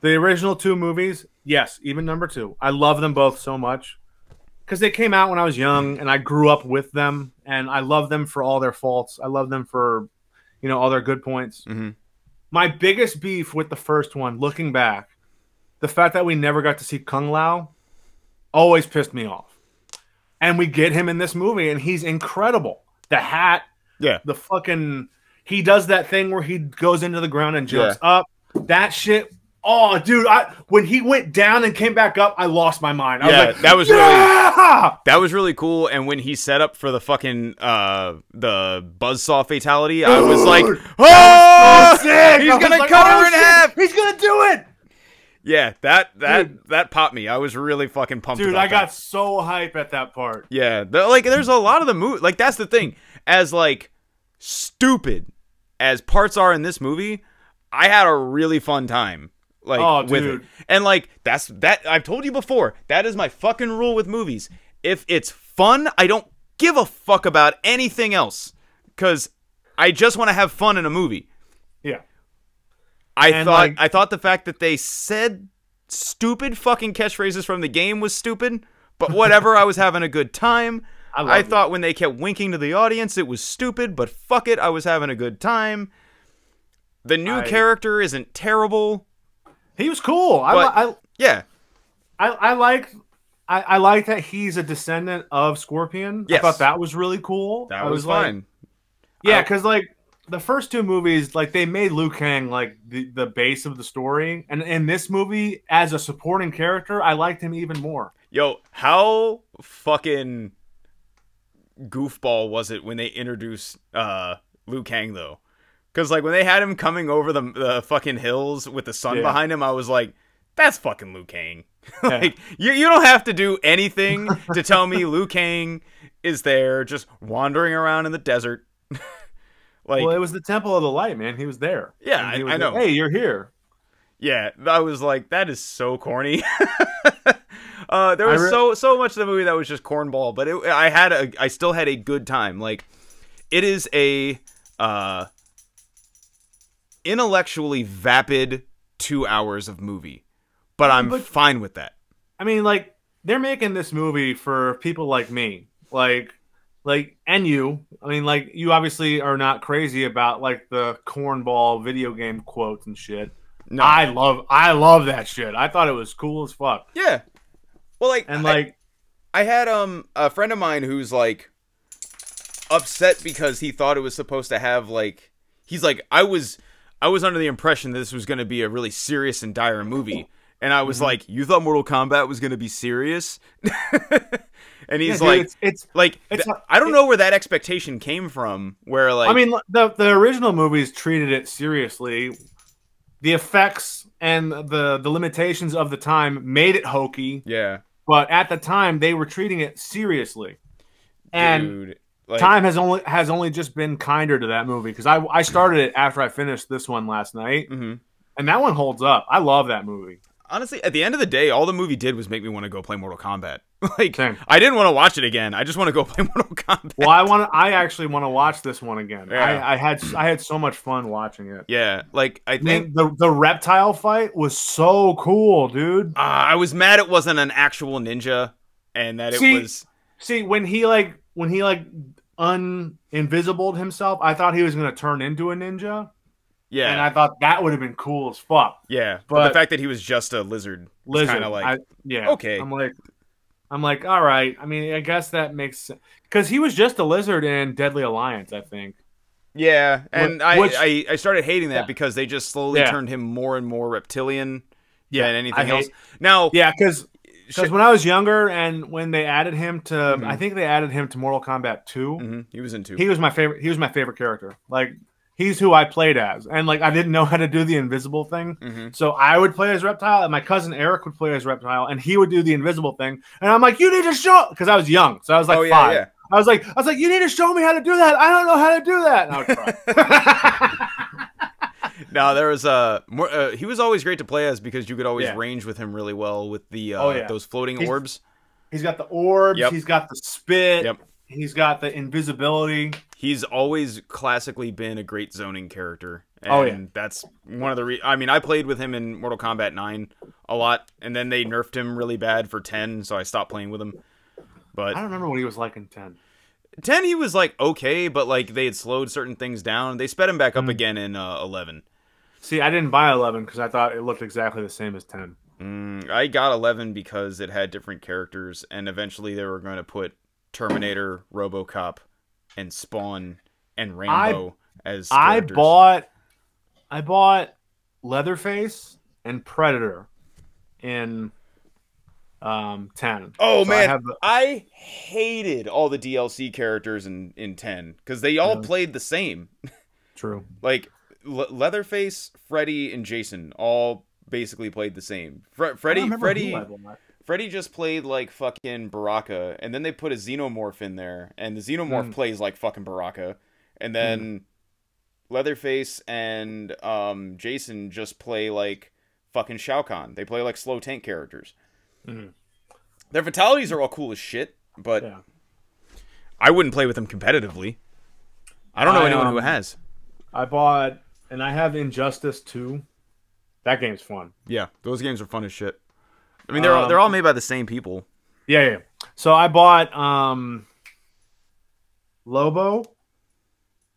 The original two movies, yes, even number two. I love them both so much because they came out when I was young and I grew up with them and I love them for all their faults. I love them for, you know, all their good points. Mm-hmm. My biggest beef with the first one, looking back, the fact that we never got to see Kung Lao always pissed me off. And we get him in this movie, and he's incredible. The hat, yeah, the fucking... He does that thing where he goes into the ground and jumps yeah. up. That shit... Oh, dude, I when he went down and came back up, I lost my mind. I yeah, was like, that was yeah! really... That was really cool, and when he set up for the fucking... Uh, the buzzsaw fatality, dude, I was like... Oh! So he's I gonna cut like, her oh, in shit. half! He's gonna do it! Yeah, that that dude. that popped me. I was really fucking pumped. Dude, about I that. got so hype at that part. Yeah, the, like there's a lot of the movie. Like that's the thing. As like stupid as parts are in this movie, I had a really fun time. Like oh, with dude. it, and like that's that. I've told you before. That is my fucking rule with movies. If it's fun, I don't give a fuck about anything else because I just want to have fun in a movie. Yeah. I and thought like, I thought the fact that they said stupid fucking catchphrases from the game was stupid, but whatever, I was having a good time. I, I thought when they kept winking to the audience, it was stupid, but fuck it, I was having a good time. The new I, character isn't terrible. He was cool. But, I, I yeah. I I like I, I like that he's a descendant of Scorpion. Yes. I thought that was really cool. That I was, was fine. Like, yeah, because like. The first two movies, like, they made Liu Kang, like, the, the base of the story. And in this movie, as a supporting character, I liked him even more. Yo, how fucking goofball was it when they introduced uh, Liu Kang, though? Because, like, when they had him coming over the, the fucking hills with the sun yeah. behind him, I was like, that's fucking Liu Kang. like, yeah. you, you don't have to do anything to tell me Liu Kang is there just wandering around in the desert. Like, well, it was the Temple of the Light, man. He was there. Yeah, I, was I know. Like, hey, you're here. Yeah, I was like, that is so corny. uh, there was re- so so much of the movie that was just cornball, but it, I had a, I still had a good time. Like, it is a uh, intellectually vapid two hours of movie, but I'm but, fine with that. I mean, like, they're making this movie for people like me, like. Like, and you, I mean, like, you obviously are not crazy about, like, the cornball video game quotes and shit. No. I love, I love that shit. I thought it was cool as fuck. Yeah. Well, like, and, like, I, I had, um, a friend of mine who's, like, upset because he thought it was supposed to have, like, he's like, I was, I was under the impression that this was going to be a really serious and dire movie. And I was mm-hmm. like, you thought Mortal Kombat was going to be serious? And he's yeah, like, dude, it's, it's like, it's, th- I don't know where that expectation came from. Where like, I mean, the the original movies treated it seriously. The effects and the the limitations of the time made it hokey. Yeah, but at the time they were treating it seriously, and dude, like, time has only has only just been kinder to that movie because I I started it after I finished this one last night, mm-hmm. and that one holds up. I love that movie. Honestly, at the end of the day, all the movie did was make me want to go play Mortal Kombat. Like, Same. I didn't want to watch it again. I just want to go play Mortal Kombat. Well, I want to, I actually want to watch this one again. Yeah. I, I had I had so much fun watching it. Yeah, like I think the the reptile fight was so cool, dude. Uh, I was mad it wasn't an actual ninja, and that see, it was. See, when he like when he like un-invisibled himself, I thought he was gonna turn into a ninja. Yeah, and I thought that would have been cool as fuck. Yeah, but, but the fact that he was just a lizard, lizard, kind of like I, yeah, okay. I'm like. I'm like, all right. I mean, I guess that makes sense. Because he was just a lizard in Deadly Alliance, I think. Yeah, and Which, I, I, I started hating that yeah. because they just slowly yeah. turned him more and more reptilian yeah, than anything I else. Hate... Now, yeah, because sh- when I was younger and when they added him to, mm-hmm. I think they added him to Mortal Kombat two. Mm-hmm. He was in two. He was my favorite. He was my favorite character. Like he's who I played as, and like I didn't know how to do the invisible thing, mm-hmm. so I would play as Reptile, and my cousin Eric would play as Reptile, and he would do the invisible thing, and I'm like, you need to show, because I was young, so I was like oh, yeah, five. Yeah. I was like, I was like, you need to show me how to do that. I don't know how to do that. And I would cry. No, there was a uh, uh, he was always great to play as because you could always yeah. range with him really well with the uh, oh, yeah. those floating he's, orbs. He's got the orbs. Yep. He's got the spit. Yep. He's got the invisibility. He's always classically been a great zoning character. And oh, yeah. that's one of the re- I mean, I played with him in Mortal Kombat nine a lot, and then they nerfed him really bad for ten, so I stopped playing with him. But I don't remember what he was like in ten. ten, he was, like, okay, but, like, they had slowed certain things down. They sped him back up mm. again in uh, eleven. See, I didn't buy eleven because I thought it looked exactly the same as ten. Mm, I got eleven because it had different characters, and eventually they were going to put Terminator, RoboCop, and Spawn, and Rambo I, as characters. I bought, I bought Leatherface and Predator in um, ten. Oh, so man. I, the... I hated all the D L C characters in, in ten, because they all yeah. played the same. True. Like, Le- Leatherface, Freddy, and Jason all basically played the same. Fre- Freddy, Freddy, Freddy just played like fucking Baraka, and then they put a Xenomorph in there, and the Xenomorph mm. plays like fucking Baraka, and then mm. Leatherface and um, Jason just play like fucking Shao Kahn. They play like slow tank characters. Mm. Their fatalities are all cool as shit, but yeah. I wouldn't play with them competitively. I don't know I, anyone um, who has. I bought, and I have Injustice two. That game's fun. Yeah, those games are fun as shit. I mean, they're um, all, they're all made by the same people. Yeah, yeah. So I bought um, Lobo,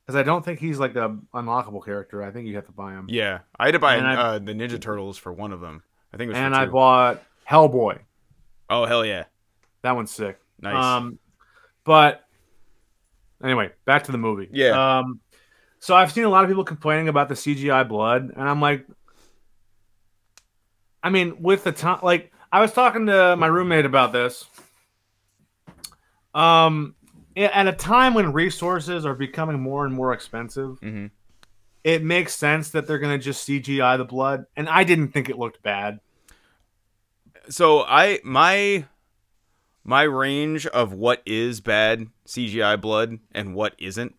because I don't think he's like the unlockable character. I think you have to buy him. Yeah, I had to buy I, uh, the Ninja Turtles for one of them. I think it was. And for two. I bought Hellboy. Oh hell yeah, that one's sick. Nice. Um, but anyway, back to the movie. Yeah. Um, so I've seen a lot of people complaining about the C G I blood, and I'm like, I mean, with the time, like I was talking to my roommate about this. Um, at a time when resources are becoming more and more expensive, mm-hmm. it makes sense that they're going to just C G I the blood, and I didn't think it looked bad. So I my my range of what is bad C G I blood and what isn't.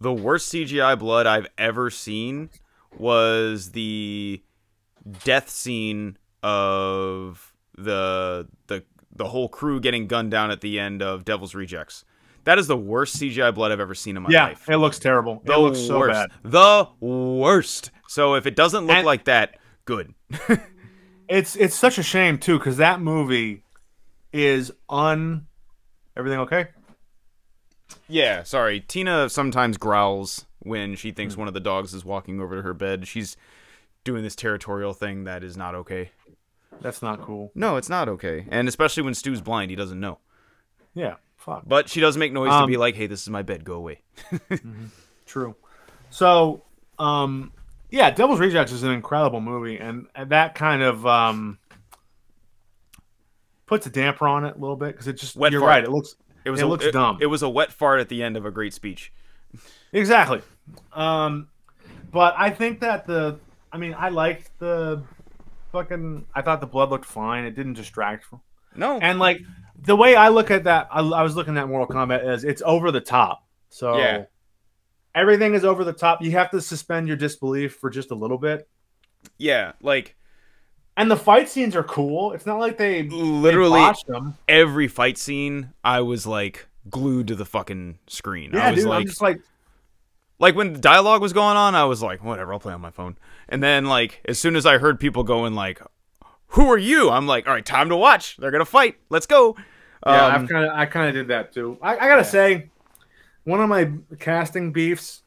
The worst C G I blood I've ever seen was the death scene of the the the whole crew getting gunned down at the end of Devil's Rejects. That is the worst C G I blood I've ever seen in my yeah, life. Yeah, it looks terrible. The it looks so worst. bad. The worst. So if it doesn't look and, like that, good. it's it's such a shame too, because that movie is un. Everything okay? Yeah, sorry. Tina sometimes growls when she thinks mm-hmm. one of the dogs is walking over to her bed. She's doing this territorial thing that is not okay. That's not cool. No, it's not okay. And especially when Stu's blind, he doesn't know. Yeah, fuck. But she does make noise um, to be like, hey, this is my bed, go away. mm-hmm. True. So, um, yeah, Devil's Rejects is an incredible movie, and that kind of um, puts a damper on it a little bit, because it just, Wet you're fart. right, it looks... It was it a, looks it, dumb. It was a wet fart at the end of a great speech. Exactly. Um, but I think that the... I mean, I liked the fucking... I thought the blood looked fine. It didn't distract from... No. And, like, the way I look at that... I, I was looking at Mortal Kombat as it's over the top. So yeah. Everything is over the top. You have to suspend your disbelief for just a little bit. Yeah, like... And the fight scenes are cool. It's not like they literally they botched them. Every fight scene, I was like glued to the fucking screen. Yeah, I was dude, like, I'm just like, like when the dialogue was going on, I was like, whatever, I'll play on my phone. And then like as soon as I heard people going like, "Who are you?" I'm like, all right, time to watch. They're gonna fight. Let's go. Yeah, um, I've kind of I kind of did that too. I, I gotta yeah. say, one of my casting beefs,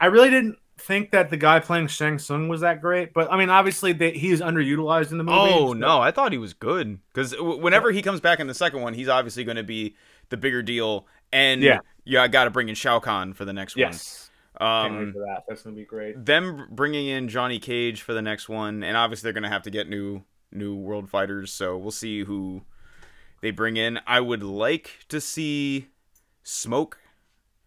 I really didn't. think that the guy playing Shang Tsung was that great, but I mean, obviously they, he's underutilized in the movie. Oh so. no, I thought he was good because w- whenever yeah. he comes back in the second one, he's obviously going to be the bigger deal. And yeah, yeah I got to bring in Shao Kahn for the next yes. one. Um, Can't wait for that. That's going to be great. Them bringing in Johnny Cage for the next one, and obviously they're going to have to get new new world fighters. So we'll see who they bring in. I would like to see Smoke.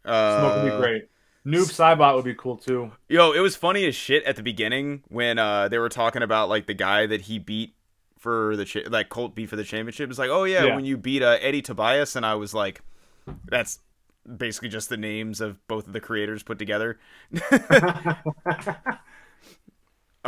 Uh, Smoke would be great. Noob Saibot would be cool too. Yo, it was funny as shit at the beginning when uh, they were talking about like the guy that he beat for the cha- like Colt beat for the championship. It's like, oh yeah, yeah. when you beat uh, Eddie Tobias, and I was like, that's basically just the names of both of the creators put together. I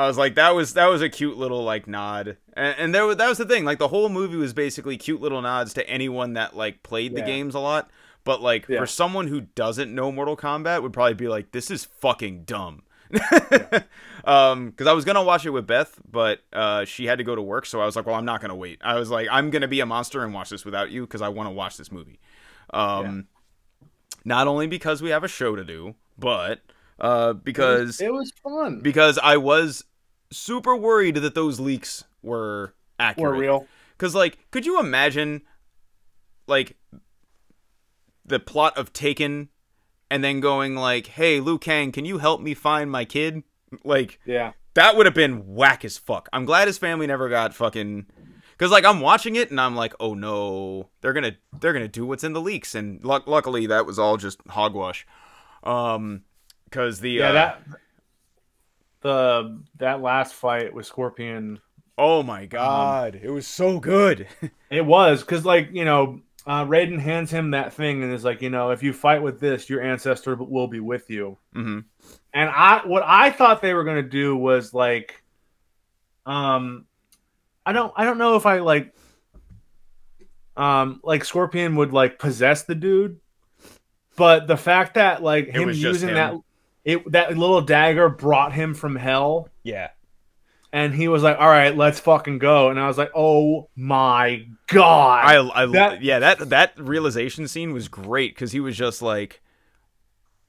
was like, that was that was a cute little like nod, and, and there was, that was the thing. Like the whole movie was basically cute little nods to anyone that like played yeah. the games a lot. But, like, yeah. for someone who doesn't know Mortal Kombat, would probably be like, this is fucking dumb. Because um, I was going to watch it with Beth, but uh, she had to go to work. So I was like, well, I'm not going to wait. I was like, I'm going to be a monster and watch this without you because I want to watch this movie. Um, yeah. Not only because we have a show to do, but uh, because... It was, it was fun. Because I was super worried that those leaks were accurate. Were real. Because, like, could you imagine, like... the plot of Taken and then going like, hey, Liu Kang, can you help me find my kid? Like, yeah, that would have been whack as fuck. I'm glad his family never got fucking, because like I'm watching it and I'm like, oh no, they're going to, they're going to do what's in the leaks. And l- luckily that was all just hogwash. Um, cause the, yeah, uh, that... the that last fight with Scorpion. Oh my god, um, it was so good. It was, because like, you know, uh, Raiden hands him that thing and is like, you know, if you fight with this, your ancestor will be with you. Mm-hmm. And I, what I thought they were gonna do was like, um, I don't, I don't know if I like, um, like Scorpion would like possess the dude, but the fact that like him using him. that. It, that little dagger brought him from hell. Yeah. And he was like, all right, let's fucking go. And I was like, oh my God. I, I that, yeah, that, that realization scene was great. Cause he was just like,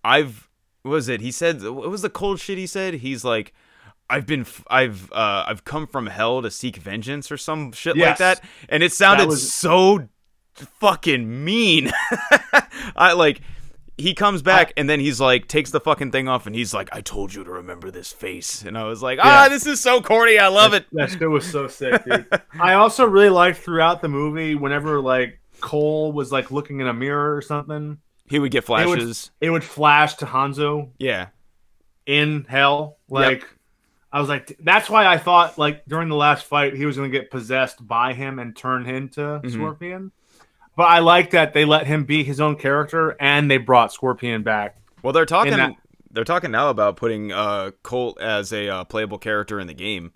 I've, what was it? He said, what was the cold shit he said? He's like, I've been, I've, uh, I've come from hell to seek vengeance or some shit yes. like that. And it sounded was... so fucking mean. I like, He comes back and then he's like, takes the fucking thing off and he's like, I told you to remember this face. And I was like, ah, yeah. This is so corny. I love that, it. That shit was so sick, dude. I also really liked throughout the movie whenever like Cole was like looking in a mirror or something. He would get flashes. It would, it would flash to Hanzo. Yeah. In hell. Like, yep. I was like, that's why I thought like during the last fight he was going to get possessed by him and turn into mm-hmm. Scorpion. But I like that they let him be his own character, and they brought Scorpion back. Well, they're talking. That, they're talking now about putting uh, Colt as a uh, playable character in the game.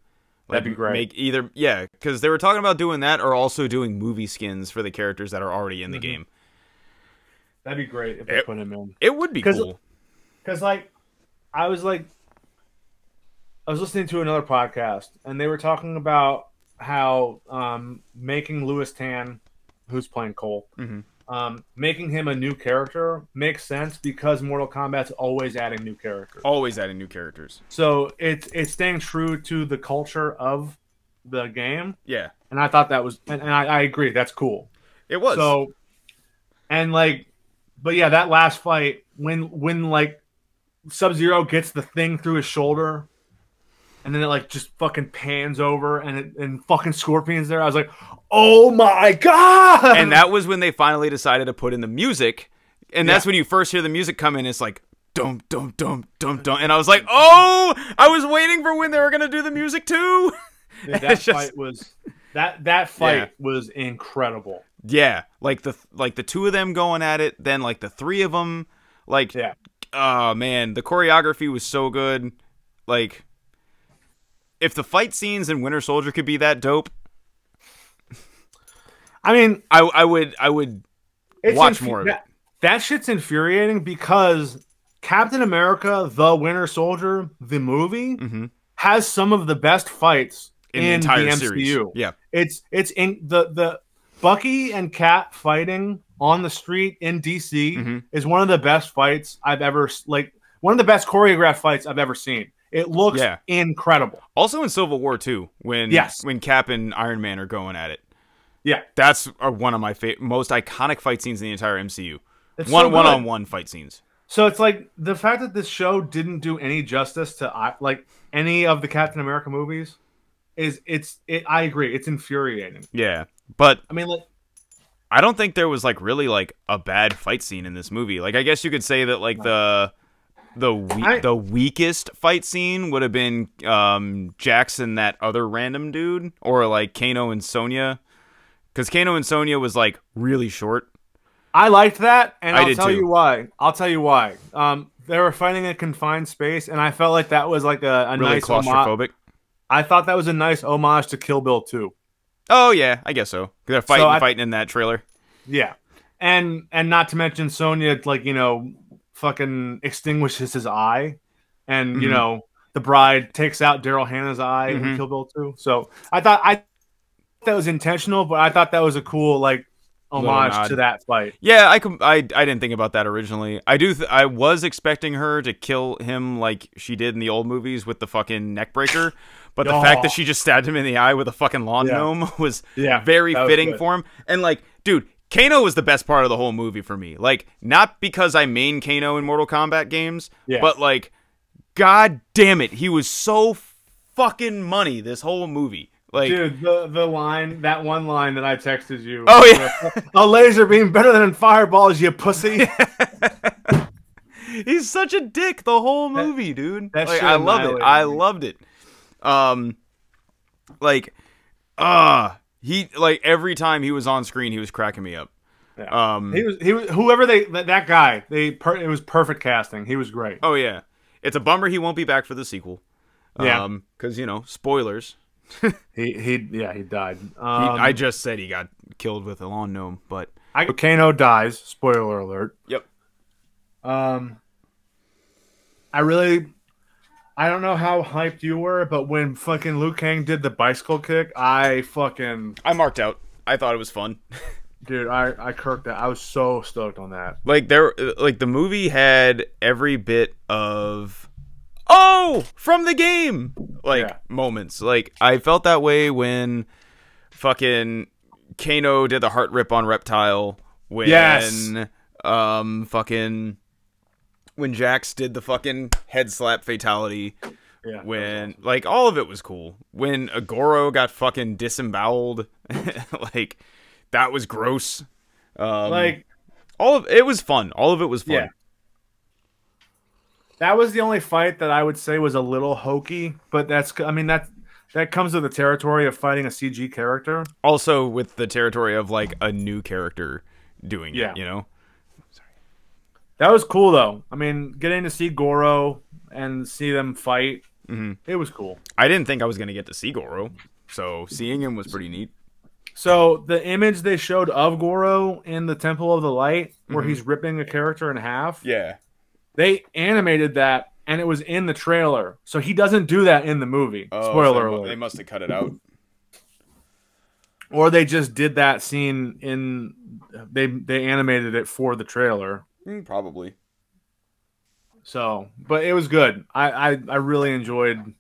Like, that'd be great. Make either, yeah, because they were talking about doing that, or also doing movie skins for the characters that are already in the mm-hmm. game. That'd be great if they it, put him in. It would be Cause, cool. Because, like, I was like, I was listening to another podcast, and they were talking about how um, making Louis Tan, who's playing Cole, mm-hmm. um, making him a new character makes sense because Mortal Kombat's always adding new characters. Always adding new characters. So it's it's staying true to the culture of the game. Yeah. And I thought that was... And, and I, I agree. That's cool. It was. So... And, like... But, yeah, that last fight, when, when like, Sub-Zero gets the thing through his shoulder... And then it like just fucking pans over, and it, and fucking Scorpion's there. I was like, "Oh my god!" And that was when they finally decided to put in the music, and yeah. that's when you first hear the music come in. It's like, "Dum dum dum dum dum," and I was like, "Oh!" I was waiting for when they were gonna do the music too. Dude, that just... fight was that that fight yeah. was incredible. Yeah, like the like the two of them going at it, then like the three of them, like, yeah. oh man, the choreography was so good, like. If the fight scenes in Winter Soldier could be that dope, I mean, I, I would, I would watch infu- more of that, it. That shit's infuriating because Captain America: The Winter Soldier, the movie, mm-hmm. has some of the best fights in, in the entire the M C U. Series. Yeah, it's it's in the the Bucky and Cap fighting on the street in D C mm-hmm. is one of the best fights I've ever like one of the best choreographed fights I've ever seen. It looks yeah. incredible. Also in Civil War two, when yes. when Cap and Iron Man are going at it. Yeah. That's one of my fa- most iconic fight scenes in the entire M C U. It's one so one-on-one fight scenes. So it's like the fact that this show didn't do any justice to like any of the Captain America movies is it's it, I agree, it's infuriating. Yeah. But I mean, like, I don't think there was like really like a bad fight scene in this movie. Like I guess you could say that like the The we- I, the weakest fight scene would have been um, Jax and that other random dude, or like Kano and Sonya, because Kano and Sonya was like really short. I liked that, and I I'll tell too. you why. I'll tell you why. Um, they were fighting in a confined space, and I felt like that was like a, a really nice claustrophobic. Homage. I thought that was a nice homage to Kill Bill two. Oh yeah, I guess so. They're fighting, so I, fighting in that trailer. Yeah, and and not to mention Sonya, like you know. fucking extinguishes his eye, and mm-hmm. you know the bride takes out Daryl Hannah's eye mm-hmm. in Kill Bill two. So I thought I that was intentional, but I thought that was a cool like homage to that fight. Yeah, I, I I didn't think about that originally. I do. Th- I was expecting her to kill him like she did in the old movies with the fucking neck breaker, but the oh. fact that she just stabbed him in the eye with a fucking lawn yeah. gnome was yeah, very was fitting good. for him. And like, dude. Kano was the best part of the whole movie for me. Like, not because I main Kano in Mortal Kombat games, yeah. but like, god damn it, he was so fucking money this whole movie. Like, dude, the, the line, that one line that I texted you. Oh yeah, a laser beam better than fireballs, you pussy. He's such a dick the whole movie, that, dude. That like, I loved it. I loved it. Um, like, ah, uh, he like every time he was on screen, he was cracking me up. Yeah. Um, he was he was whoever they that guy they per, it was perfect casting. He was great. Oh yeah, it's a bummer he won't be back for the sequel. Yeah, because um, you know spoilers. he he yeah he died. Um, he, I just said he got killed with a lawn gnome, but I, Kano dies. Spoiler alert. Yep. Um, I really, I don't know how hyped you were, but when fucking Liu Kang did the bicycle kick, I fucking I marked out. I thought it was fun. Dude, I I kirked that. I was so stoked on that. Like there, like the movie had every bit of oh from the game like yeah. moments. Like I felt that way when fucking Kano did the heart rip on Reptile. When yes. um fucking when Jax did the fucking head slap fatality. Yeah, when awesome. Like all of it was cool. When Agoro got fucking disemboweled, like. That was gross. Um, like all of it was fun. All of it was fun. Yeah. That was the only fight that I would say was a little hokey, but that's I mean that that comes with the territory of fighting a C G character. Also with the territory of like a new character doing yeah. it, you know. Sorry. That was cool though. I mean, getting to see Goro and see them fight, mm-hmm. it was cool. I didn't think I was going to get to see Goro, so seeing him was pretty neat. So the image they showed of Goro in the Temple of the Light, where mm-hmm. he's ripping a character in half, yeah, they animated that, and it was in the trailer. So he doesn't do that in the movie. Oh, spoiler alert! So they must have cut it out, or they just did that scene in they they animated it for the trailer, mm, probably. So, but it was good. I I, I really enjoyed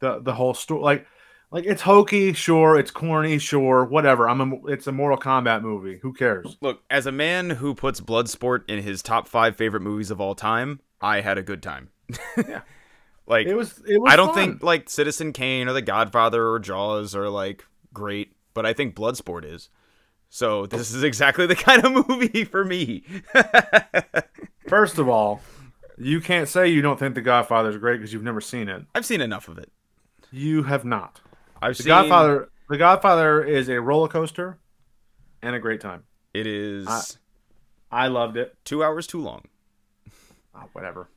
the the whole story, like. Like, it's hokey, sure. It's corny, sure. Whatever. I'm a, it's a Mortal Kombat movie. Who cares? Look, as a man who puts Bloodsport in his top five favorite movies of all time, I had a good time. yeah. Like, it was, it was I don't fun. think, like, Citizen Kane or The Godfather or Jaws are, like, great, but I think Bloodsport is. So this is exactly the kind of movie for me. First of all, you can't say you don't think The Godfather is great because you've never seen it. I've seen enough of it. You have not. I've the seen... Godfather. The Godfather is a roller coaster and a great time. It is. I, I loved it. Two hours too long. Oh, whatever.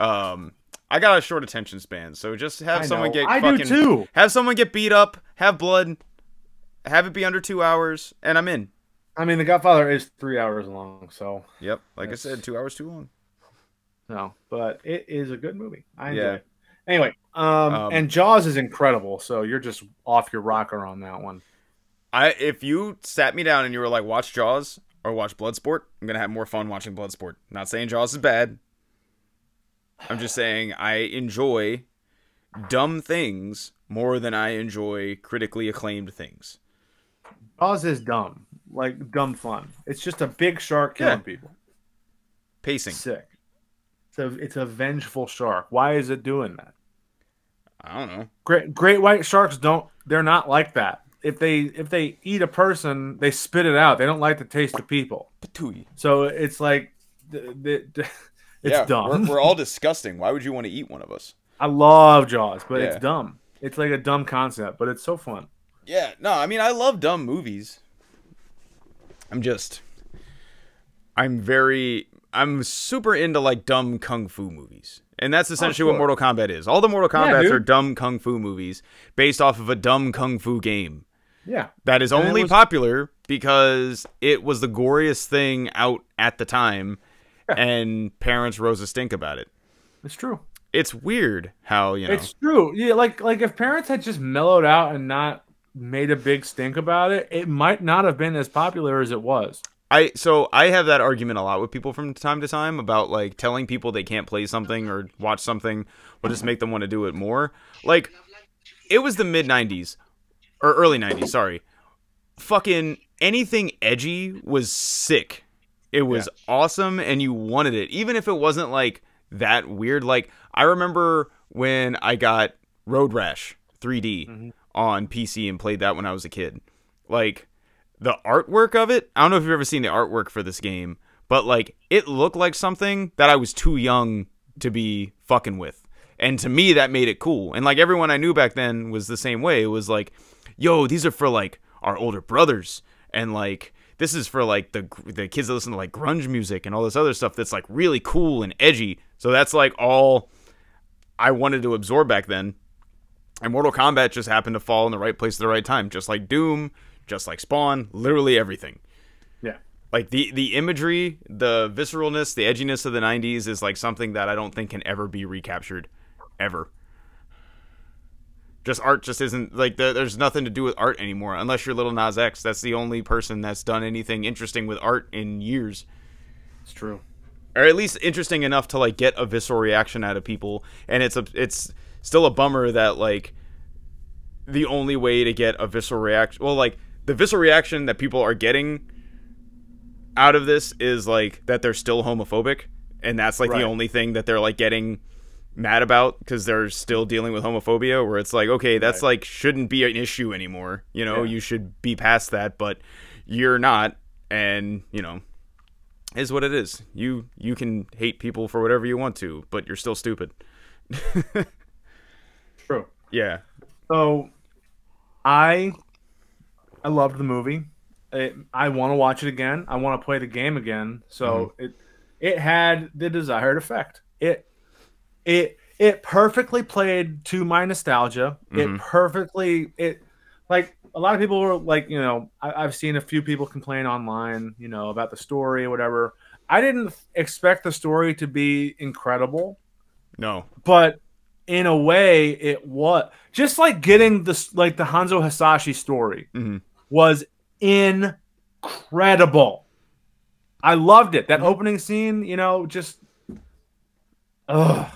um, I got a short attention span, so just have I someone know. get I fucking. Do too. Have someone get beat up, have blood, have it be under two hours, and I'm in. I mean, The Godfather is three hours long, so. Yep, like it's... I said, two hours too long. No, but it is a good movie. I enjoy yeah. it. Anyway, um, um, and Jaws is incredible, so you're just off your rocker on that one. I If you sat me down and you were like, watch Jaws or watch Bloodsport, I'm going to have more fun watching Bloodsport. Not saying Jaws is bad. I'm just saying I enjoy dumb things more than I enjoy critically acclaimed things. Jaws is dumb. Like, dumb fun. It's just a big shark killing yeah. people. Pacing. Sick. It's a, it's a vengeful shark. Why is it doing that? I don't know. Great great white sharks don't they're not like that. If they if they eat a person, they spit it out. They don't like the taste of people. Patooey. So it's like it's yeah, dumb. We're, we're all disgusting. Why would you want to eat one of us? I love Jaws, but yeah. it's dumb. It's like a dumb concept, but it's so fun. Yeah. No, I mean I love dumb movies. I'm just I'm very I'm super into like dumb kung fu movies. And that's essentially oh, sure. what Mortal Kombat is. All the Mortal Kombats yeah, are dumb kung fu movies based off of a dumb kung fu game. Yeah. That is and only was... popular because it was the goriest thing out at the time yeah. and parents rose a stink about it. It's true. It's weird how, you know. It's true. Yeah, like like if parents had just mellowed out and not made a big stink about it, it might not have been as popular as it was. I so I have that argument a lot with people from time to time about like telling people they can't play something or watch something will just make them want to do it more. Like it was the mid nineties or early nineties, sorry. Fucking anything edgy was sick. It was yeah. awesome and you wanted it. Even if it wasn't like that weird. Like I remember when I got Road Rash three D mm-hmm. on P C and played that when I was a kid. Like the artwork of it, I don't know if you've ever seen the artwork for this game, but like it looked like something that I was too young to be fucking with. And to me, that made it cool. And like everyone I knew back then was the same way. It was like, yo, these are for like our older brothers. And like, this is for like the the kids that listen to like grunge music and all this other stuff that's like really cool and edgy. So that's like all I wanted to absorb back then. And Mortal Kombat just happened to fall in the right place at the right time. Just like Doom, just like Spawn, literally everything. Yeah. Like the, the imagery, the visceralness, the edginess of the nineties is like something that I don't think can ever be recaptured. Ever. Just art just isn't like the, there's nothing to do with art anymore unless you're Lil Nas X. That's the only person that's done anything interesting with art in years. It's true, or at least interesting enough to like get a visceral reaction out of people. And it's a it's still a bummer that like the only way to get a visceral reaction, well, like the visceral reaction that people are getting out of this is like that they're still homophobic, and that's like right. the only thing that they're like getting mad about, because they're still dealing with homophobia, where it's like, okay, that's right. like shouldn't be an issue anymore, you know. Yeah. You should be past that, but you're not, and you know, is what it is. You you can hate people for whatever you want to, but you're still stupid. True. Yeah. So I I loved the movie. It, I want to watch it again. I want to play the game again. So mm-hmm. it it had the desired effect. It It it perfectly played to my nostalgia. Mm-hmm. It perfectly it like a lot of people were like, you know, I, I've seen a few people complain online, you know, about the story or whatever. I didn't expect the story to be incredible. No, but in a way, it was just like getting this like the Hanzo Hasashi story mm-hmm. was incredible. I loved it. That opening scene, you know, just ugh.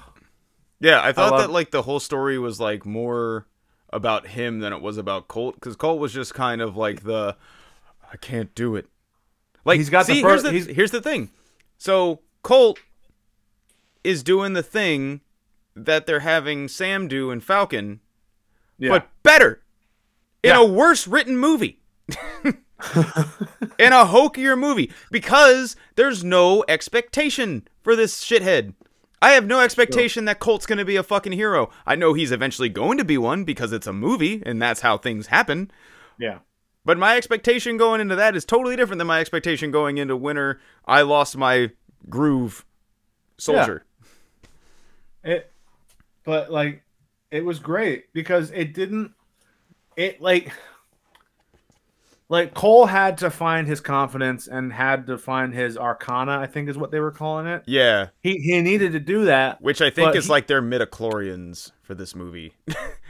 Yeah, I thought I love- that like the whole story was like more about him than it was about Colt, because Colt was just kind of like the I can't do it. Like he's got see, the first. Here's the, here's the thing. So Colt is doing the thing that they're having Sam do in Falcon, yeah. but better in yeah. a worse written movie, in a hokier movie, because there's no expectation for this shithead. I have no expectation that Colt's going to be a fucking hero. I know he's eventually going to be one because it's a movie and that's how things happen. Yeah. But my expectation going into that is totally different than my expectation going into Winter I Lost My Groove Soldier. Yeah. It, but like, it was great because it didn't, it like, like Cole had to find his confidence and had to find his arcana, I think is what they were calling it. Yeah. He he needed to do that. Which I think is he, like their midichlorians for this movie.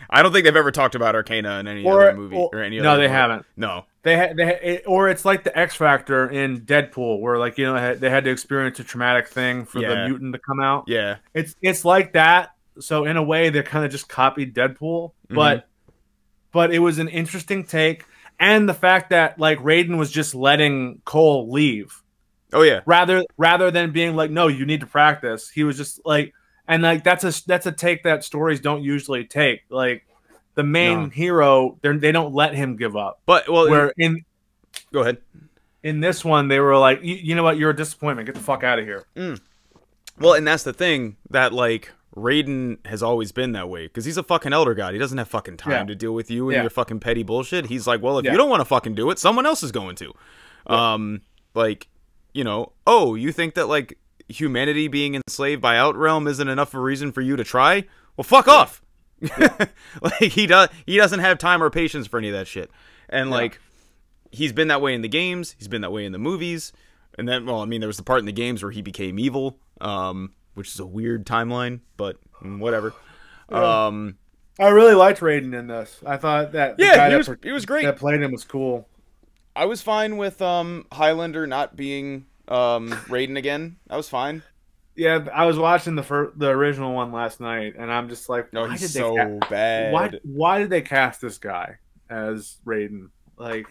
I don't think they've ever talked about arcana in any or, other movie or, or any no, other. No, they movie. haven't. No. They had they ha- it, or it's like the X Factor in Deadpool where like you know they had to experience a traumatic thing for yeah. the mutant to come out. Yeah. It's it's like that. So in a way they kind of just copied Deadpool, but mm-hmm. but it was an interesting take. And the fact that like Raiden was just letting Cole leave, oh yeah, rather rather than being like, no, you need to practice. He was just like, and like that's a that's a take that stories don't usually take. Like the main no. hero, they they don't let him give up. But well, where in go ahead in this one they were like, you know what, you're a disappointment. Get the fuck out of here. Mm. Well, and that's the thing that like. Raiden has always been that way because he's a fucking elder god. He doesn't have fucking time yeah. to deal with you and yeah. your fucking petty bullshit. He's like, well, if yeah. you don't want to fucking do it, someone else is going to. Yeah. Um, like, you know, oh, you think that like humanity being enslaved by Outrealm isn't enough of a reason for you to try? Well, fuck yeah. off. Yeah. Like he does. He doesn't have time or patience for any of that shit. And yeah. like, he's been that way in the games. He's been that way in the movies. And then, well, I mean, there was the part in the games where he became evil. Um, Which is a weird timeline, but whatever. Yeah. Um, I really liked Raiden in this. I thought that the yeah, guy he was, that, he was great. That played him was cool. I was fine with um, Highlander not being um, Raiden again. I was fine. Yeah, I was watching the fir- the original one last night, and I'm just like, no, why he's did so they ca- bad. Why why did they cast this guy as Raiden? Like,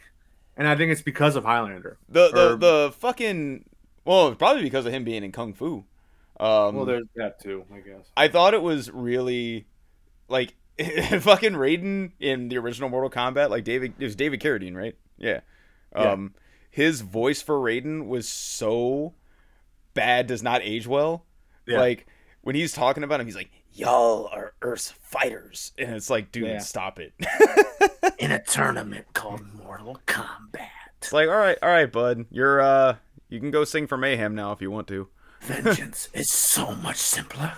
and I think it's because of Highlander. The the, or, the fucking well, probably because of him being in Kung Fu. Um, well, there's that too, I guess. I thought it was really, like, fucking Raiden in the original Mortal Kombat, like David, it was David Carradine, right? Yeah. Um, yeah. His voice for Raiden was so bad does not age well. Yeah. Like, when he's talking about him, he's like, y'all are Earth's fighters. And it's like, dude, yeah. stop it. In a tournament called Mortal Kombat. It's like, all right, all right, bud. You're, uh, you can go sing for Mayhem now if you want to. Vengeance is so much simpler.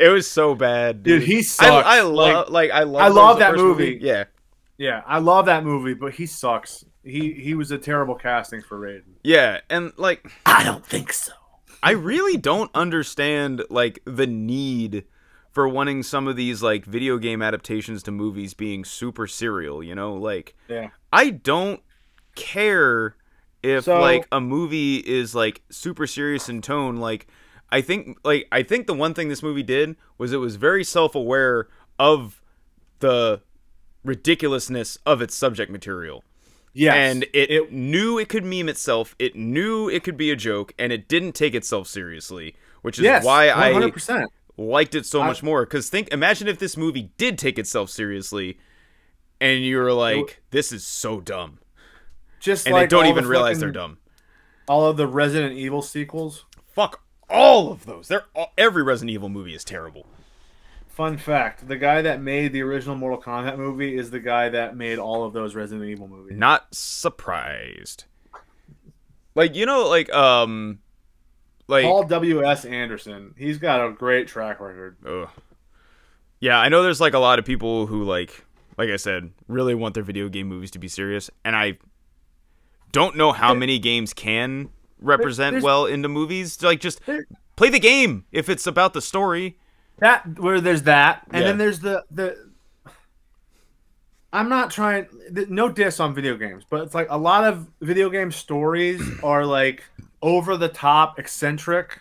It was so bad, dude. dude he sucks. I, I love, like, like, I love, I love that movie. movie. Yeah, yeah, I love that movie, but he sucks. He he was a terrible casting for Raiden. Yeah, and like, I don't think so. I really don't understand like the need for wanting some of these like video game adaptations to movies being super serial. You know, like, yeah. I don't care if so, like a movie is like super serious in tone, like. I think like I think the one thing this movie did was it was very self-aware of the ridiculousness of its subject material. Yes. And it, it knew it could meme itself. It knew it could be a joke, and it didn't take itself seriously, which is yes, why one hundred percent. I liked it so much I, more. Because think, imagine if this movie did take itself seriously, and you were like, this is so dumb. Just and like they don't even the realize fucking, they're dumb. All of the Resident Evil sequels? Fuck all of those. They're all, every Resident Evil movie is terrible. Fun fact, the guy that made the original Mortal Kombat movie is the guy that made all of those Resident Evil movies. Not surprised. Like, you know, like, um... like Paul W S. Anderson. He's got a great track record. Ugh. Yeah, I know there's, like, a lot of people who, like, like I said, really want their video game movies to be serious, and I don't know how many games can... represent there's, well into movies. Like, just play the game if it's about the story. That where there's that, and yeah. then there's the the. I'm not trying. No diss on video games, but it's like a lot of video game stories are like over the top, eccentric.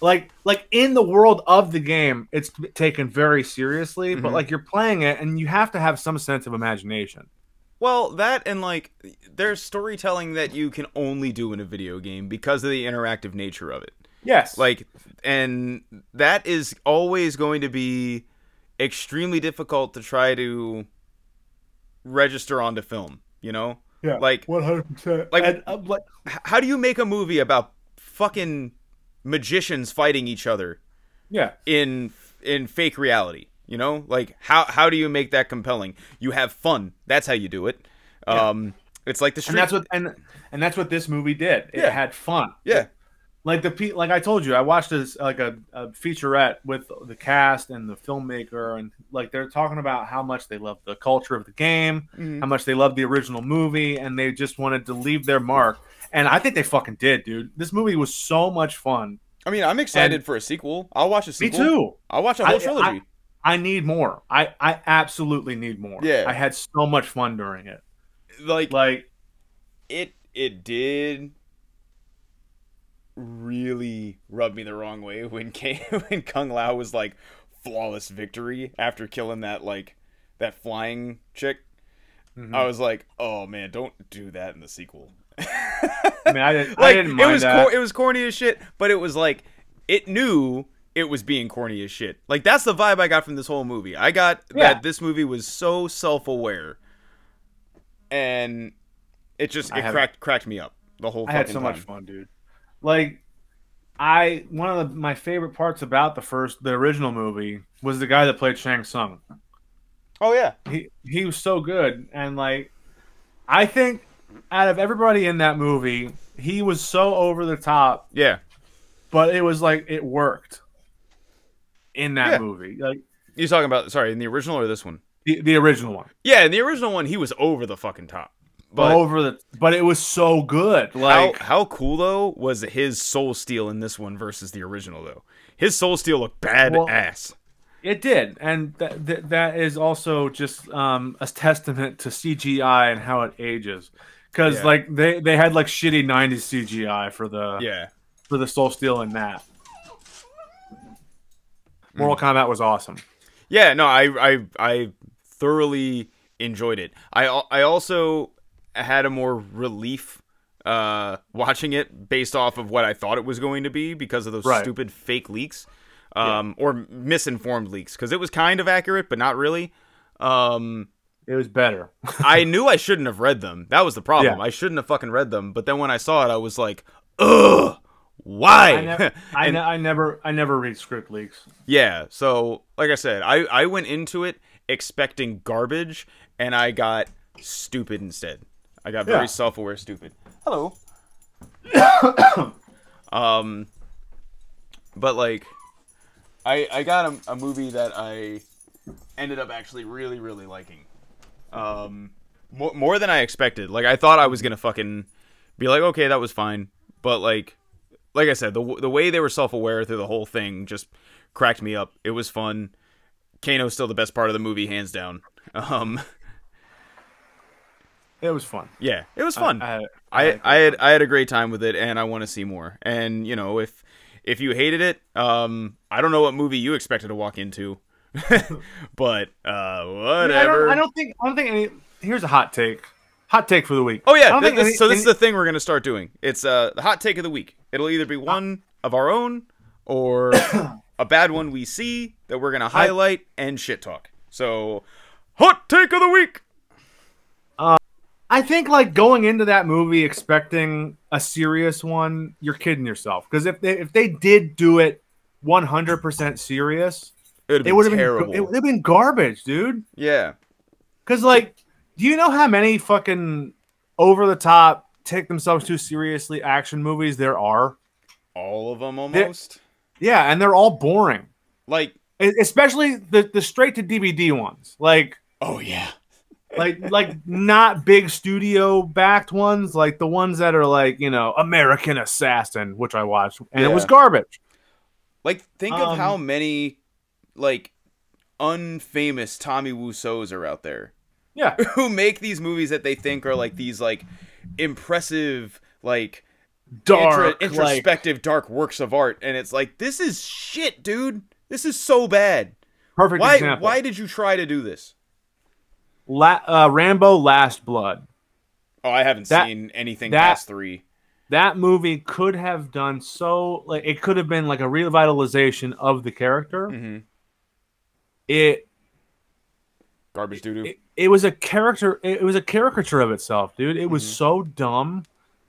Like like in the world of the game, it's taken very seriously. Mm-hmm. But like you're playing it, and you have to have some sense of imagination. Well, that and, like, there's storytelling that you can only do in a video game because of the interactive nature of it. Yes. Like, and that is always going to be extremely difficult to try to register onto film, you know? Yeah, like, one hundred percent. Like, and, um, like how do you make a movie about fucking magicians fighting each other yeah. in in fake reality? You know, like, how how do you make that compelling? You have fun. That's how you do it. Um, yeah. It's like the street. And that's what and, and that's what this movie did. It yeah. had fun. Yeah. Like the like I told you, I watched this like a, a featurette with the cast and the filmmaker, and like they're talking about how much they love the culture of the game, mm-hmm. how much they love the original movie, and they just wanted to leave their mark. And I think they fucking did, dude. This movie was so much fun. I mean, I'm excited and, for a sequel. I'll watch a sequel. Me too. I'll watch a whole I, trilogy. I, I need more. I, I absolutely need more. Yeah. I had so much fun during it. Like, like it it did really rub me the wrong way when K- when Kung Lao was like flawless victory after killing that like that flying chick. Mm-hmm. I was like, oh man, don't do that in the sequel. I mean, I didn't. Like, I didn't mind it was that. Cor- it was corny as shit, but it was like it knew. It was being corny as shit. Like, that's the vibe I got from this whole movie. I got yeah. that this movie was so self-aware. And it just it cracked cracked me up the whole fucking time. I had so much fun, dude. Like, I one of the, my favorite parts about the first, the original movie was the guy that played Shang Tsung. Oh, yeah. He, he was so good. And, like, I think out of everybody in that movie, he was so over the top. Yeah. But it was, like, it worked. In that yeah. movie, like you're talking about, sorry, in the original or this one? The, the original one. Yeah, in the original one, he was over the fucking top. But over the, but it was so good. Like, how, how cool though was his soul steal in this one versus the original though? His soul steal looked badass. Well, it did, and th- th- that is also just um, a testament to C G I and how it ages. Because yeah. like they, they had like shitty nineties C G I for the yeah for the soul steal in that. Mortal Kombat was awesome. Yeah, no, I, I I thoroughly enjoyed it. I I also had a more relief uh, watching it based off of what I thought it was going to be because of those right. stupid fake leaks um, yeah. or misinformed leaks because it was kind of accurate, but not really. Um, it was better. I knew I shouldn't have read them. That was the problem. Yeah. I shouldn't have fucking read them. But then when I saw it, I was like, ugh. Why? I never, I, and, ne- I never, I never read script leaks. Yeah. So, like I said, I, I went into it expecting garbage, and I got stupid instead. I got very yeah. self-aware stupid. Hello. um, but like, I I got a, a movie that I ended up actually really really liking. Um, more more than I expected. Like I thought I was gonna fucking be like, okay, that was fine, but like. Like I said, the the way they were self-aware through the whole thing just cracked me up. It was fun. Kano's still the best part of the movie, hands down. Um, it was fun. Yeah, it was fun. I I, I, I had I had a great time with it, and I want to see more. And you know, if if you hated it, um, I don't know what movie you expected to walk into, but uh, whatever. I, mean, I, don't, I don't think I don't think any. Here's a hot take. Hot take for the week. Oh yeah, this, any, so this any, is the thing we're gonna start doing. It's uh, the hot take of the week. It'll either be one of our own or a bad one we see that we're going to highlight and shit talk. So, hot take of the week. Uh, I think, like, going into that movie expecting a serious one, you're kidding yourself. Because if they, if they did do it one hundred percent serious, it would have been terrible. It would have been garbage, dude. Yeah. Because, like, do you know how many fucking over-the-top take themselves too seriously action movies there are? All of them almost. They're, yeah, and they're all boring. Like especially the, the straight to D V D ones. Like oh yeah. like like not big studio backed ones, like the ones that are like, you know, American Assassin, which I watched and yeah. it was garbage. Like think um, of how many like unfamous Tommy Wiseaus are out there. Yeah. Who make these movies that they think are like these like impressive, like dark, intra- introspective, like, dark works of art, and it's like this is shit, dude. This is so bad. Perfect why, example. Why did you try to do this? La- uh, Rambo Last Blood. Oh, I haven't that, seen anything that, past three. That movie could have done so. Like it could have been like a revitalization of the character. Mm-hmm. It. Garbage doo-doo. It, it was a character. It was a caricature of itself, dude. It was mm-hmm. so dumb.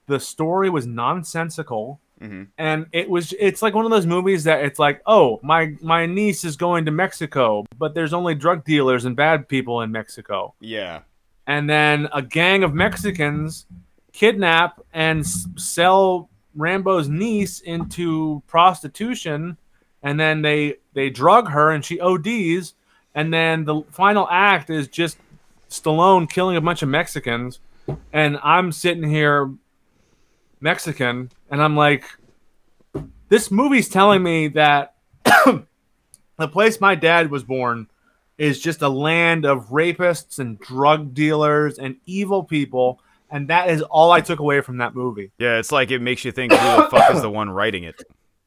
The story was nonsensical, mm-hmm. and it was. It's like one of those movies that it's like, oh, my my niece is going to Mexico, but there's only drug dealers and bad people in Mexico. Yeah, and then a gang of Mexicans kidnap and s- sell Rambo's niece into prostitution, and then they they drug her and she O Ds, and then the final act is just Stallone killing a bunch of Mexicans, and I'm sitting here Mexican, and I'm like, this movie's telling me that the place my dad was born is just a land of rapists and drug dealers and evil people, and that is all I took away from that movie. Yeah, it's like it makes you think who the fuck is the one writing it.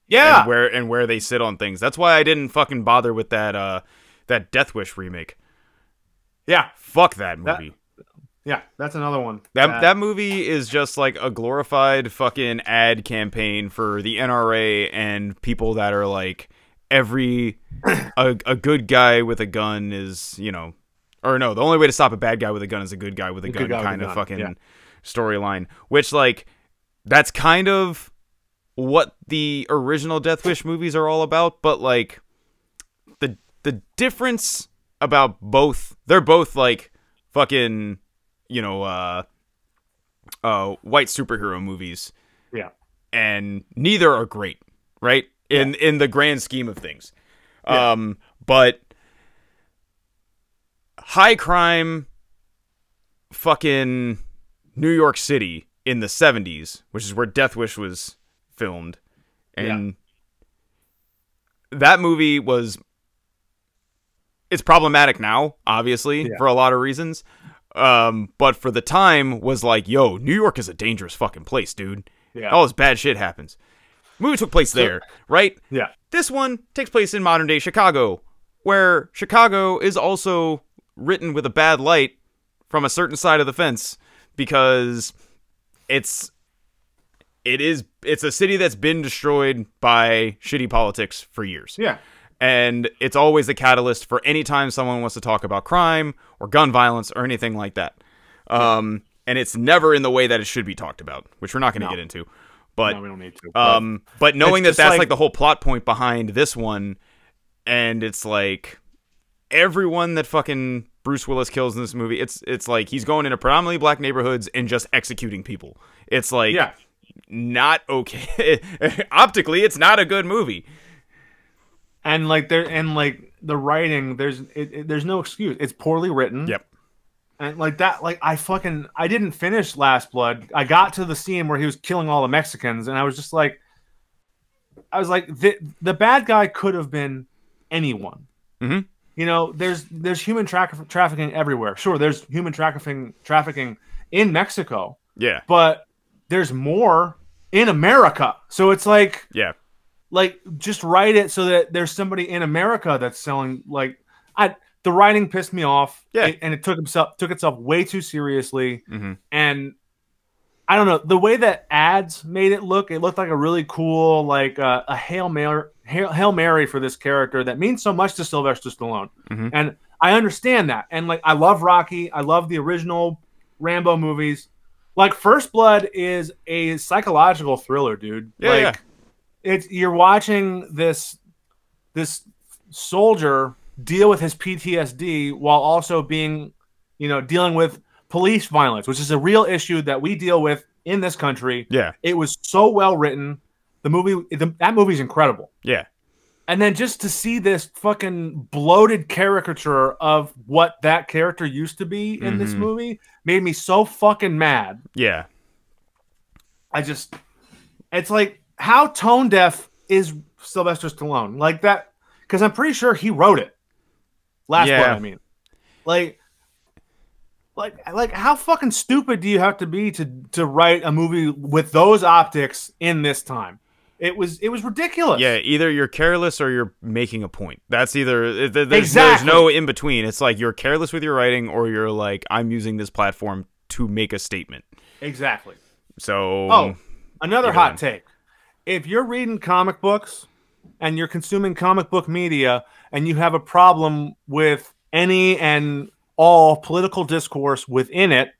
Yeah. And where and where they sit on things. That's why I didn't fucking bother with that uh that Death Wish remake. Yeah. Fuck that movie. That- Yeah, that's another one. That that, that movie is just like a glorified fucking ad campaign for the N R A and people that are like every a, a good guy with a gun is, you know, or no, the only way to stop a bad guy with a gun is a good guy with a, a gun kind of gun. fucking yeah. storyline, which like that's kind of what the original Death Wish movies are all about, but like the the difference about both, they're both like fucking you know, uh, uh, white superhero movies. Yeah. And neither are great, right? In, yeah. in the grand scheme of things. Yeah. Um, but high crime fucking New York City in the seventies, which is where Death Wish was filmed. And yeah. that movie was, it's problematic now, obviously, yeah. for a lot of reasons. Um, but for the time was like, yo, New York is a dangerous fucking place, dude. Yeah. All this bad shit happens. Movie took place there, right? Yeah. This one takes place in modern day Chicago, where Chicago is also written with a bad light from a certain side of the fence because it's it is it's a city that's been destroyed by shitty politics for years. Yeah. And it's always the catalyst for any time someone wants to talk about crime or gun violence or anything like that. Um, and it's never in the way that it should be talked about, which we're not going to no. get into. But no, we don't need to. But um, but knowing that that's like, like the whole plot point behind this one, and it's like everyone that fucking Bruce Willis kills in this movie, it's it's like he's going into predominantly black neighborhoods and just executing people. It's like yeah. not okay. Optically, it's not a good movie. And like there, and like the writing, there's it, it, there's no excuse. It's poorly written. Yep. And like that, like I fucking, I didn't finish Last Blood. I got to the scene where he was killing all the Mexicans, and I was just like, I was like, the, the bad guy could have been anyone. Mm-hmm. You know, there's there's human tra- trafficking everywhere. Sure, there's human trafficking trafficking in Mexico. Yeah, but there's more in America. So it's like, yeah, like just write it so that there's somebody in America that's selling. Like I. The writing pissed me off, yeah. and it took itself took itself way too seriously. Mm-hmm. And I don't know, the way that ads made it look, it looked like a really cool, like uh, a Hail Mary, Hail, Hail Mary for this character that means so much to Sylvester Stallone. Mm-hmm. And I understand that. And like, I love Rocky, I love the original Rambo movies. Like, First Blood is a psychological thriller, dude. Yeah, like, yeah. It's you're watching this this soldier deal with his P T S D while also being, you know, dealing with police violence, which is a real issue that we deal with in this country. Yeah. It was so well written. The movie, the, that movie's incredible. Yeah. And then just to see this fucking bloated caricature of what that character used to be in mm-hmm. this movie made me so fucking mad. Yeah. I just, it's like, how tone deaf is Sylvester Stallone? Like that, because I'm pretty sure he wrote it. Last yeah. Blood, I mean, like, like, like, how fucking stupid do you have to be to to write a movie with those optics in this time? It was it was ridiculous. Yeah, either you're careless or you're making a point. That's either there's, exactly. there's no in between. It's like you're careless with your writing, or you're like, I'm using this platform to make a statement. Exactly. So, oh, another hot on. take. If you're reading comic books and you're consuming comic book media, and you have a problem with any and all political discourse within it,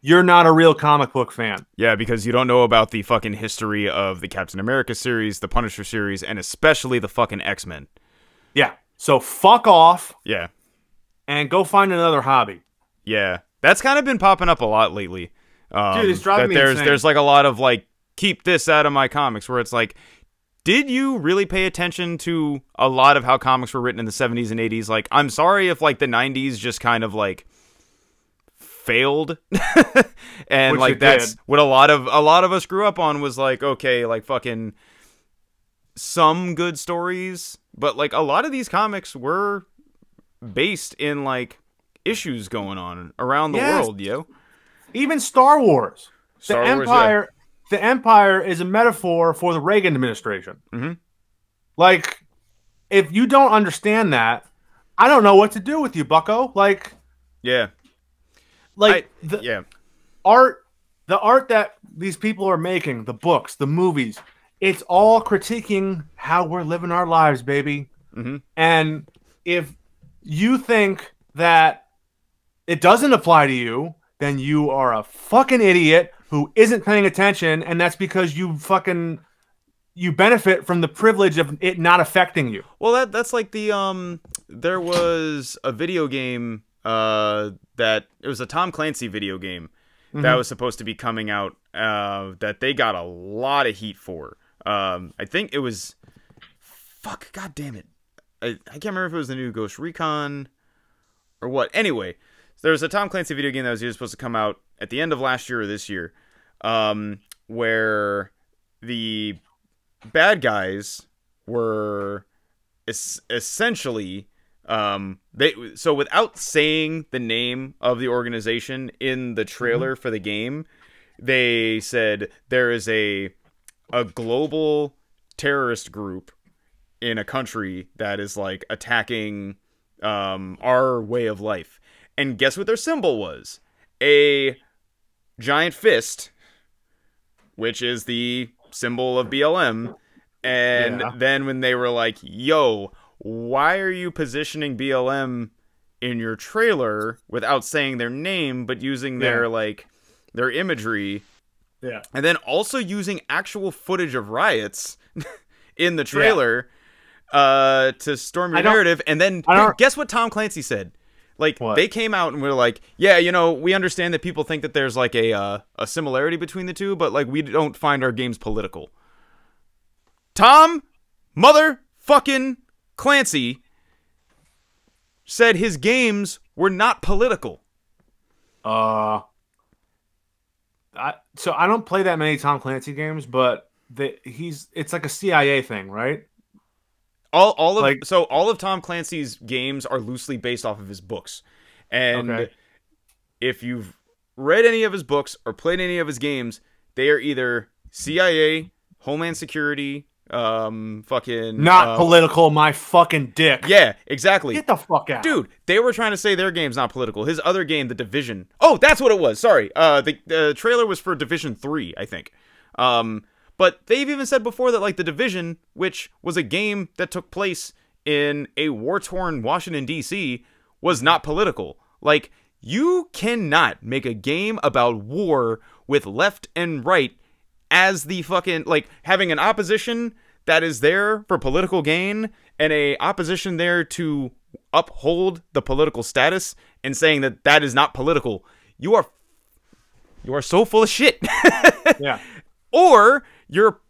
you're not a real comic book fan. Yeah, because you don't know about the fucking history of the Captain America series, the Punisher series, and especially the fucking X-Men. Yeah, so fuck off. Yeah. And go find another hobby. Yeah, that's kind of been popping up a lot lately. Um, Dude, it's driving me there's, insane. There's like a lot of like, keep this out of my comics, where it's like, did you really pay attention to a lot of how comics were written in the seventies and eighties? Like, I'm sorry if, like, the nineties just kind of, like, failed. And, Which like, that's did. what a lot of a lot of us grew up on was, like, okay, like, fucking some good stories. But, like, a lot of these comics were based in, like, issues going on around the yes. world, yo. Even Star Wars. Star the Wars, Empire... Yeah. The Empire is a metaphor for the Reagan administration. Mm-hmm. Like, if you don't understand that, I don't know what to do with you, bucko. Like, yeah, like I, the yeah. art, the art that these people are making, the books, the movies, it's all critiquing how we're living our lives, baby. Mm-hmm. And if you think that it doesn't apply to you, then you are a fucking idiot who isn't paying attention, and that's because you fucking you benefit from the privilege of it not affecting you. Well, that that's like the um, there was a video game uh that it was a Tom Clancy video game mm-hmm. that was supposed to be coming out uh that they got a lot of heat for. Um, I think it was fuck, god damn it, I, I can't remember if it was the new Ghost Recon or what. Anyway, there was a Tom Clancy video game that was supposed to come out at the end of last year or this year, um, where the bad guys were es- essentially um, they so without saying the name of the organization in the trailer mm-hmm. for the game, they said there is a a global terrorist group in a country that is like attacking um, our way of life, and guess what their symbol was? A giant fist, which is the symbol of B L M, and yeah. then when they were like, yo, why are you positioning B L M in your trailer without saying their name, but using yeah. their, like, their imagery, Yeah. And then also using actual footage of riots in the trailer yeah. uh, to storm your narrative. And then guess what Tom Clancy said? Like, what? They came out and were like, yeah, you know, we understand that people think that there's, like, a uh, a similarity between the two, but, like, we don't find our games political. Tom motherfucking Clancy said his games were not political. Uh, I, so I don't play that many Tom Clancy games, but the, he's it's like a C I A thing, right? All all of like, so all of Tom Clancy's games are loosely based off of his books. And okay. if you've read any of his books or played any of his games, they are either C I A, Homeland Security, um fucking not um, political, my fucking dick. Yeah, exactly. Get the fuck out. Dude, they were trying to say their game's not political. His other game, The Division. Oh, that's what it was. Sorry. Uh the, the trailer was for Division three, I think. Um But they've even said before that, like, The Division, which was a game that took place in a war-torn Washington, D C, was not political. Like, you cannot make a game about war with left and right as the fucking, like, having an opposition that is there for political gain and a opposition there to uphold the political status and saying that that is not political. You are, you are so full of shit. Yeah. Or... You're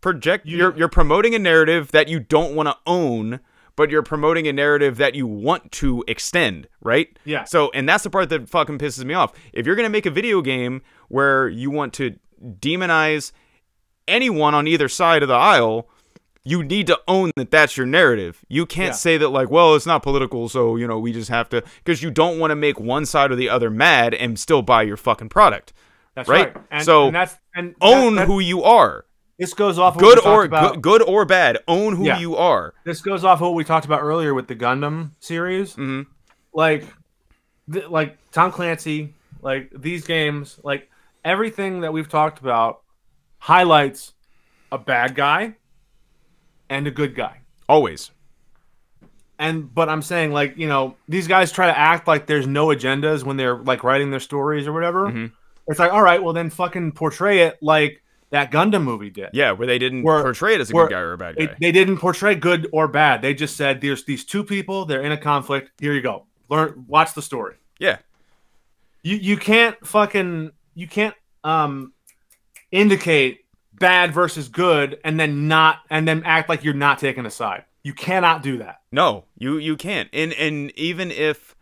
project you're you're promoting a narrative that you don't want to own, but you're promoting a narrative that you want to extend, right? Yeah. So, and that's the part that fucking pisses me off. If you're going to make a video game where you want to demonize anyone on either side of the aisle, you need to own that that's your narrative. You can't yeah. say that, like, well, it's not political, so, you know, we just have to... Because you don't want to make one side or the other mad and still buy your fucking product. That's right. right. And, so and that's, and own that, that, who you are. This goes off what good we or about. Good, good or bad. Own who yeah. you are. This goes off what we talked about earlier with the Gundam series. Mm-hmm. Like, th- like Tom Clancy, like these games, like everything that we've talked about highlights a bad guy and a good guy. Always. And but I'm saying, like, you know, these guys try to act like there's no agendas when they're like writing their stories or whatever. Mm-hmm. It's like, all right, well, then fucking portray it like that Gundam movie did. Yeah, where they didn't where, portray it as a good guy or a bad guy. They, they didn't portray good or bad. They just said, there's these two people. They're in a conflict. Here you go. Learn, watch the story. Yeah. You you can't fucking, you can't um, indicate bad versus good and then not, and then act like you're not taking a side. You cannot do that. No, you, you can't. And, and even if,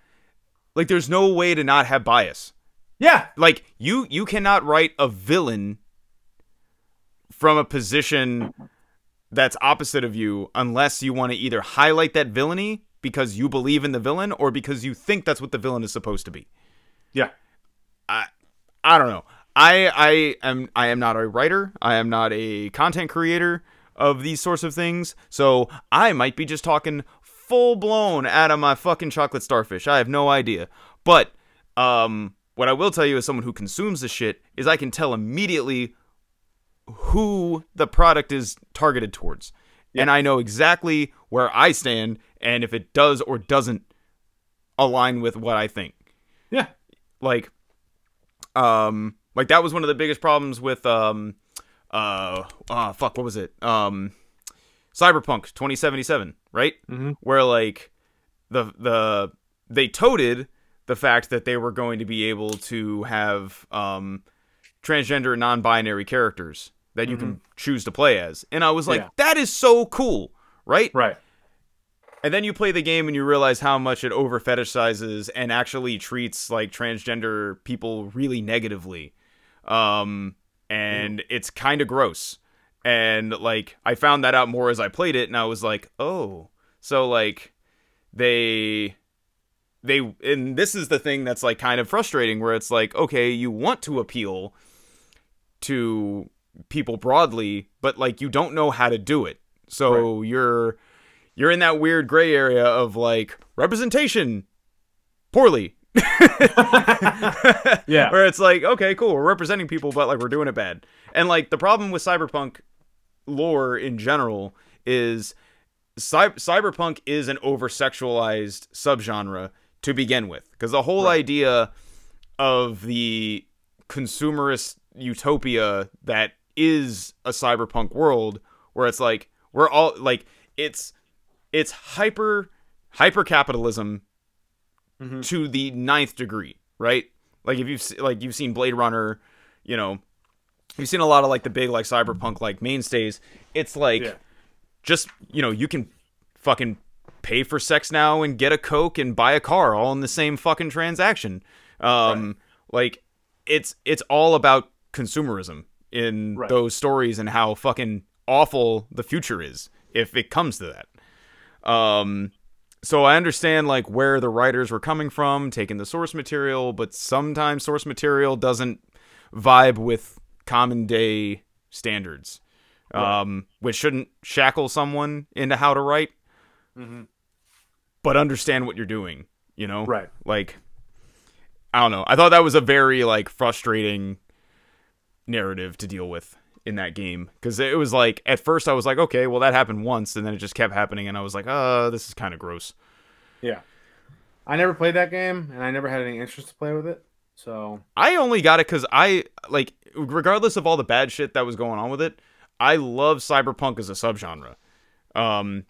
like, there's no way to not have bias. Yeah, like you, you cannot write a villain from a position that's opposite of you unless you want to either highlight that villainy because you believe in the villain or because you think that's what the villain is supposed to be. Yeah, I, I don't know. I, I am, I am not a writer. I am not a content creator of these sorts of things. So I might be just talking full blown out of my fucking chocolate starfish. I have no idea, but um. What I will tell you as someone who consumes this shit is I can tell immediately who the product is targeted towards. Yeah. And I know exactly where I stand and if it does or doesn't align with what I think. Yeah. Like, um, like that was one of the biggest problems with, um, uh, oh, fuck, what was it? Um, Cyberpunk twenty seventy-seven, right? Mm-hmm. Where like the, the, they toted the fact that they were going to be able to have um, transgender and non-binary characters that you mm-hmm. can choose to play as. And I was like, yeah. that is so cool, right? Right. And then you play the game and you realize how much it over-fetishizes and actually treats like transgender people really negatively. Um, and mm. it's kind of gross. And like, I found that out more as I played it and I was like, oh, so like they... They and this is the thing that's like kind of frustrating where it's like, okay, you want to appeal to people broadly, but like you don't know how to do it. So right. you're you're in that weird gray area of like representation poorly. Yeah. Where it's like, okay, cool, we're representing people, but like we're doing it bad. And like the problem with cyberpunk lore in general is cy- cyberpunk is an over-sexualized subgenre to begin with, because the whole right. idea of the consumerist utopia that is a cyberpunk world where it's like we're all like it's it's hyper hyper capitalism mm-hmm. to the ninth degree, right? Like if you've like you've seen Blade Runner, you know, you've seen a lot of like the big like cyberpunk like mainstays. It's like yeah. just, you know, you can fucking pay for sex now and get a Coke and buy a car all in the same fucking transaction. Um, right. Like it's it's all about consumerism in right. those stories and how fucking awful the future is if it comes to that. Um, so I understand like where the writers were coming from, taking the source material, but sometimes source material doesn't vibe with common day standards, right. um, which shouldn't shackle someone into how to write. Mm-hmm. But understand what you're doing, you know? Right. Like, I don't know. I thought that was a very, like, frustrating narrative to deal with in that game. Because it was like, at first I was like, okay, well, that happened once. And then it just kept happening. And I was like, uh, this is kind of gross. Yeah. I never played that game. And I never had any interest to play with it. So. I only got it because I, like, regardless of all the bad shit that was going on with it, I love cyberpunk as a subgenre. Um...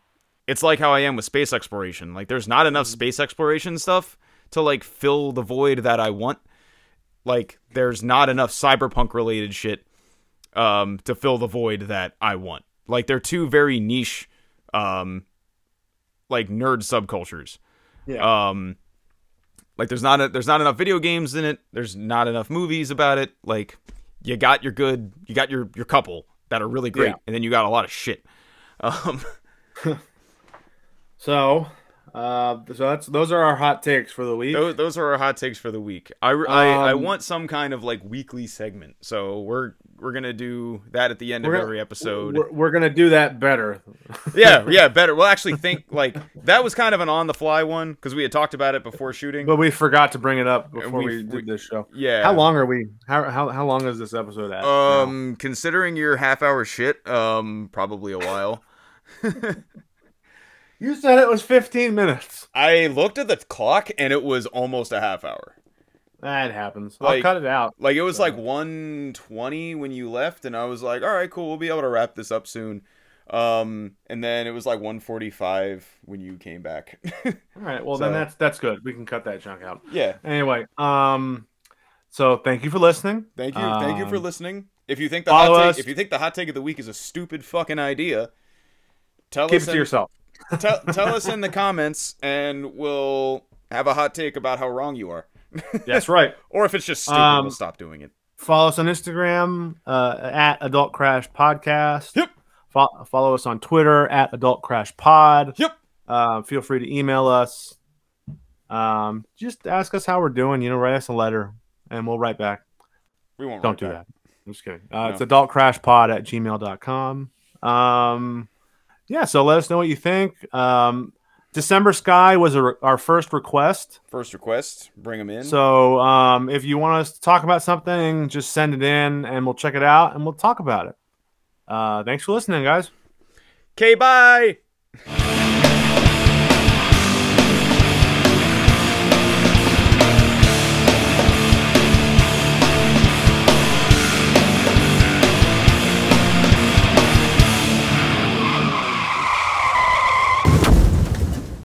It's like how I am with space exploration. Like, there's not enough space exploration stuff to, like, fill the void that I want. Like, there's not enough cyberpunk-related shit um, to fill the void that I want. Like, they're two very niche, um, like, nerd subcultures. Yeah. Um, like, there's not a, there's not enough video games in it. There's not enough movies about it. Like, you got your good... You got your, your couple that are really great, yeah. and then you got a lot of shit. Um... So, uh, so that's those are our hot takes for the week. Those, those are our hot takes for the week. I, I, um, I want some kind of like weekly segment. So we're we're gonna do that at the end of gonna, every episode. We're, we're gonna do that better. yeah, yeah, better. We'll actually think like that was kind of an on the fly one because we had talked about it before shooting, but we forgot to bring it up before we, we did we, this show. Yeah. How long are we? How how how long is this episode at? Um, now? Considering your half hour shit, um, probably a while. You said it was fifteen minutes. I looked at the clock, and it was almost a half hour. That happens. Like, I'll cut it out. Like, it was so. like one twenty when you left, and I was like, all right, cool, we'll be able to wrap this up soon. Um, and then it was like one forty-five when you came back. All right, well, so, then that's that's good. We can cut that chunk out. Yeah. Anyway, um, so thank you for listening. Thank you. Um, thank you for listening. If you think the hot take, us. If you think the hot take of the week is a stupid fucking idea, tell Keep us. Keep it to and- yourself. tell, tell us in the comments, and we'll have a hot take about how wrong you are. That's right. Or if it's just stupid, um, we'll stop doing it. Follow us on Instagram, uh, at Adult Crash Podcast. Yep. Fo- follow us on Twitter, at Adult Crash Pod. Yep. Uh, feel free to email us. Um, just ask us how we're doing. You know, write us a letter, and we'll write back. We won't Don't write do back. that. I'm just kidding. Uh, no. It's adultcrashpod at gmail dot com. Um... Yeah, so let us know what you think. Um, December Sky was a re- our first request. First request. Bring them in. So um, if you want us to talk about something, just send it in, and we'll check it out, and we'll talk about it. Uh, thanks for listening, guys. Okay, bye.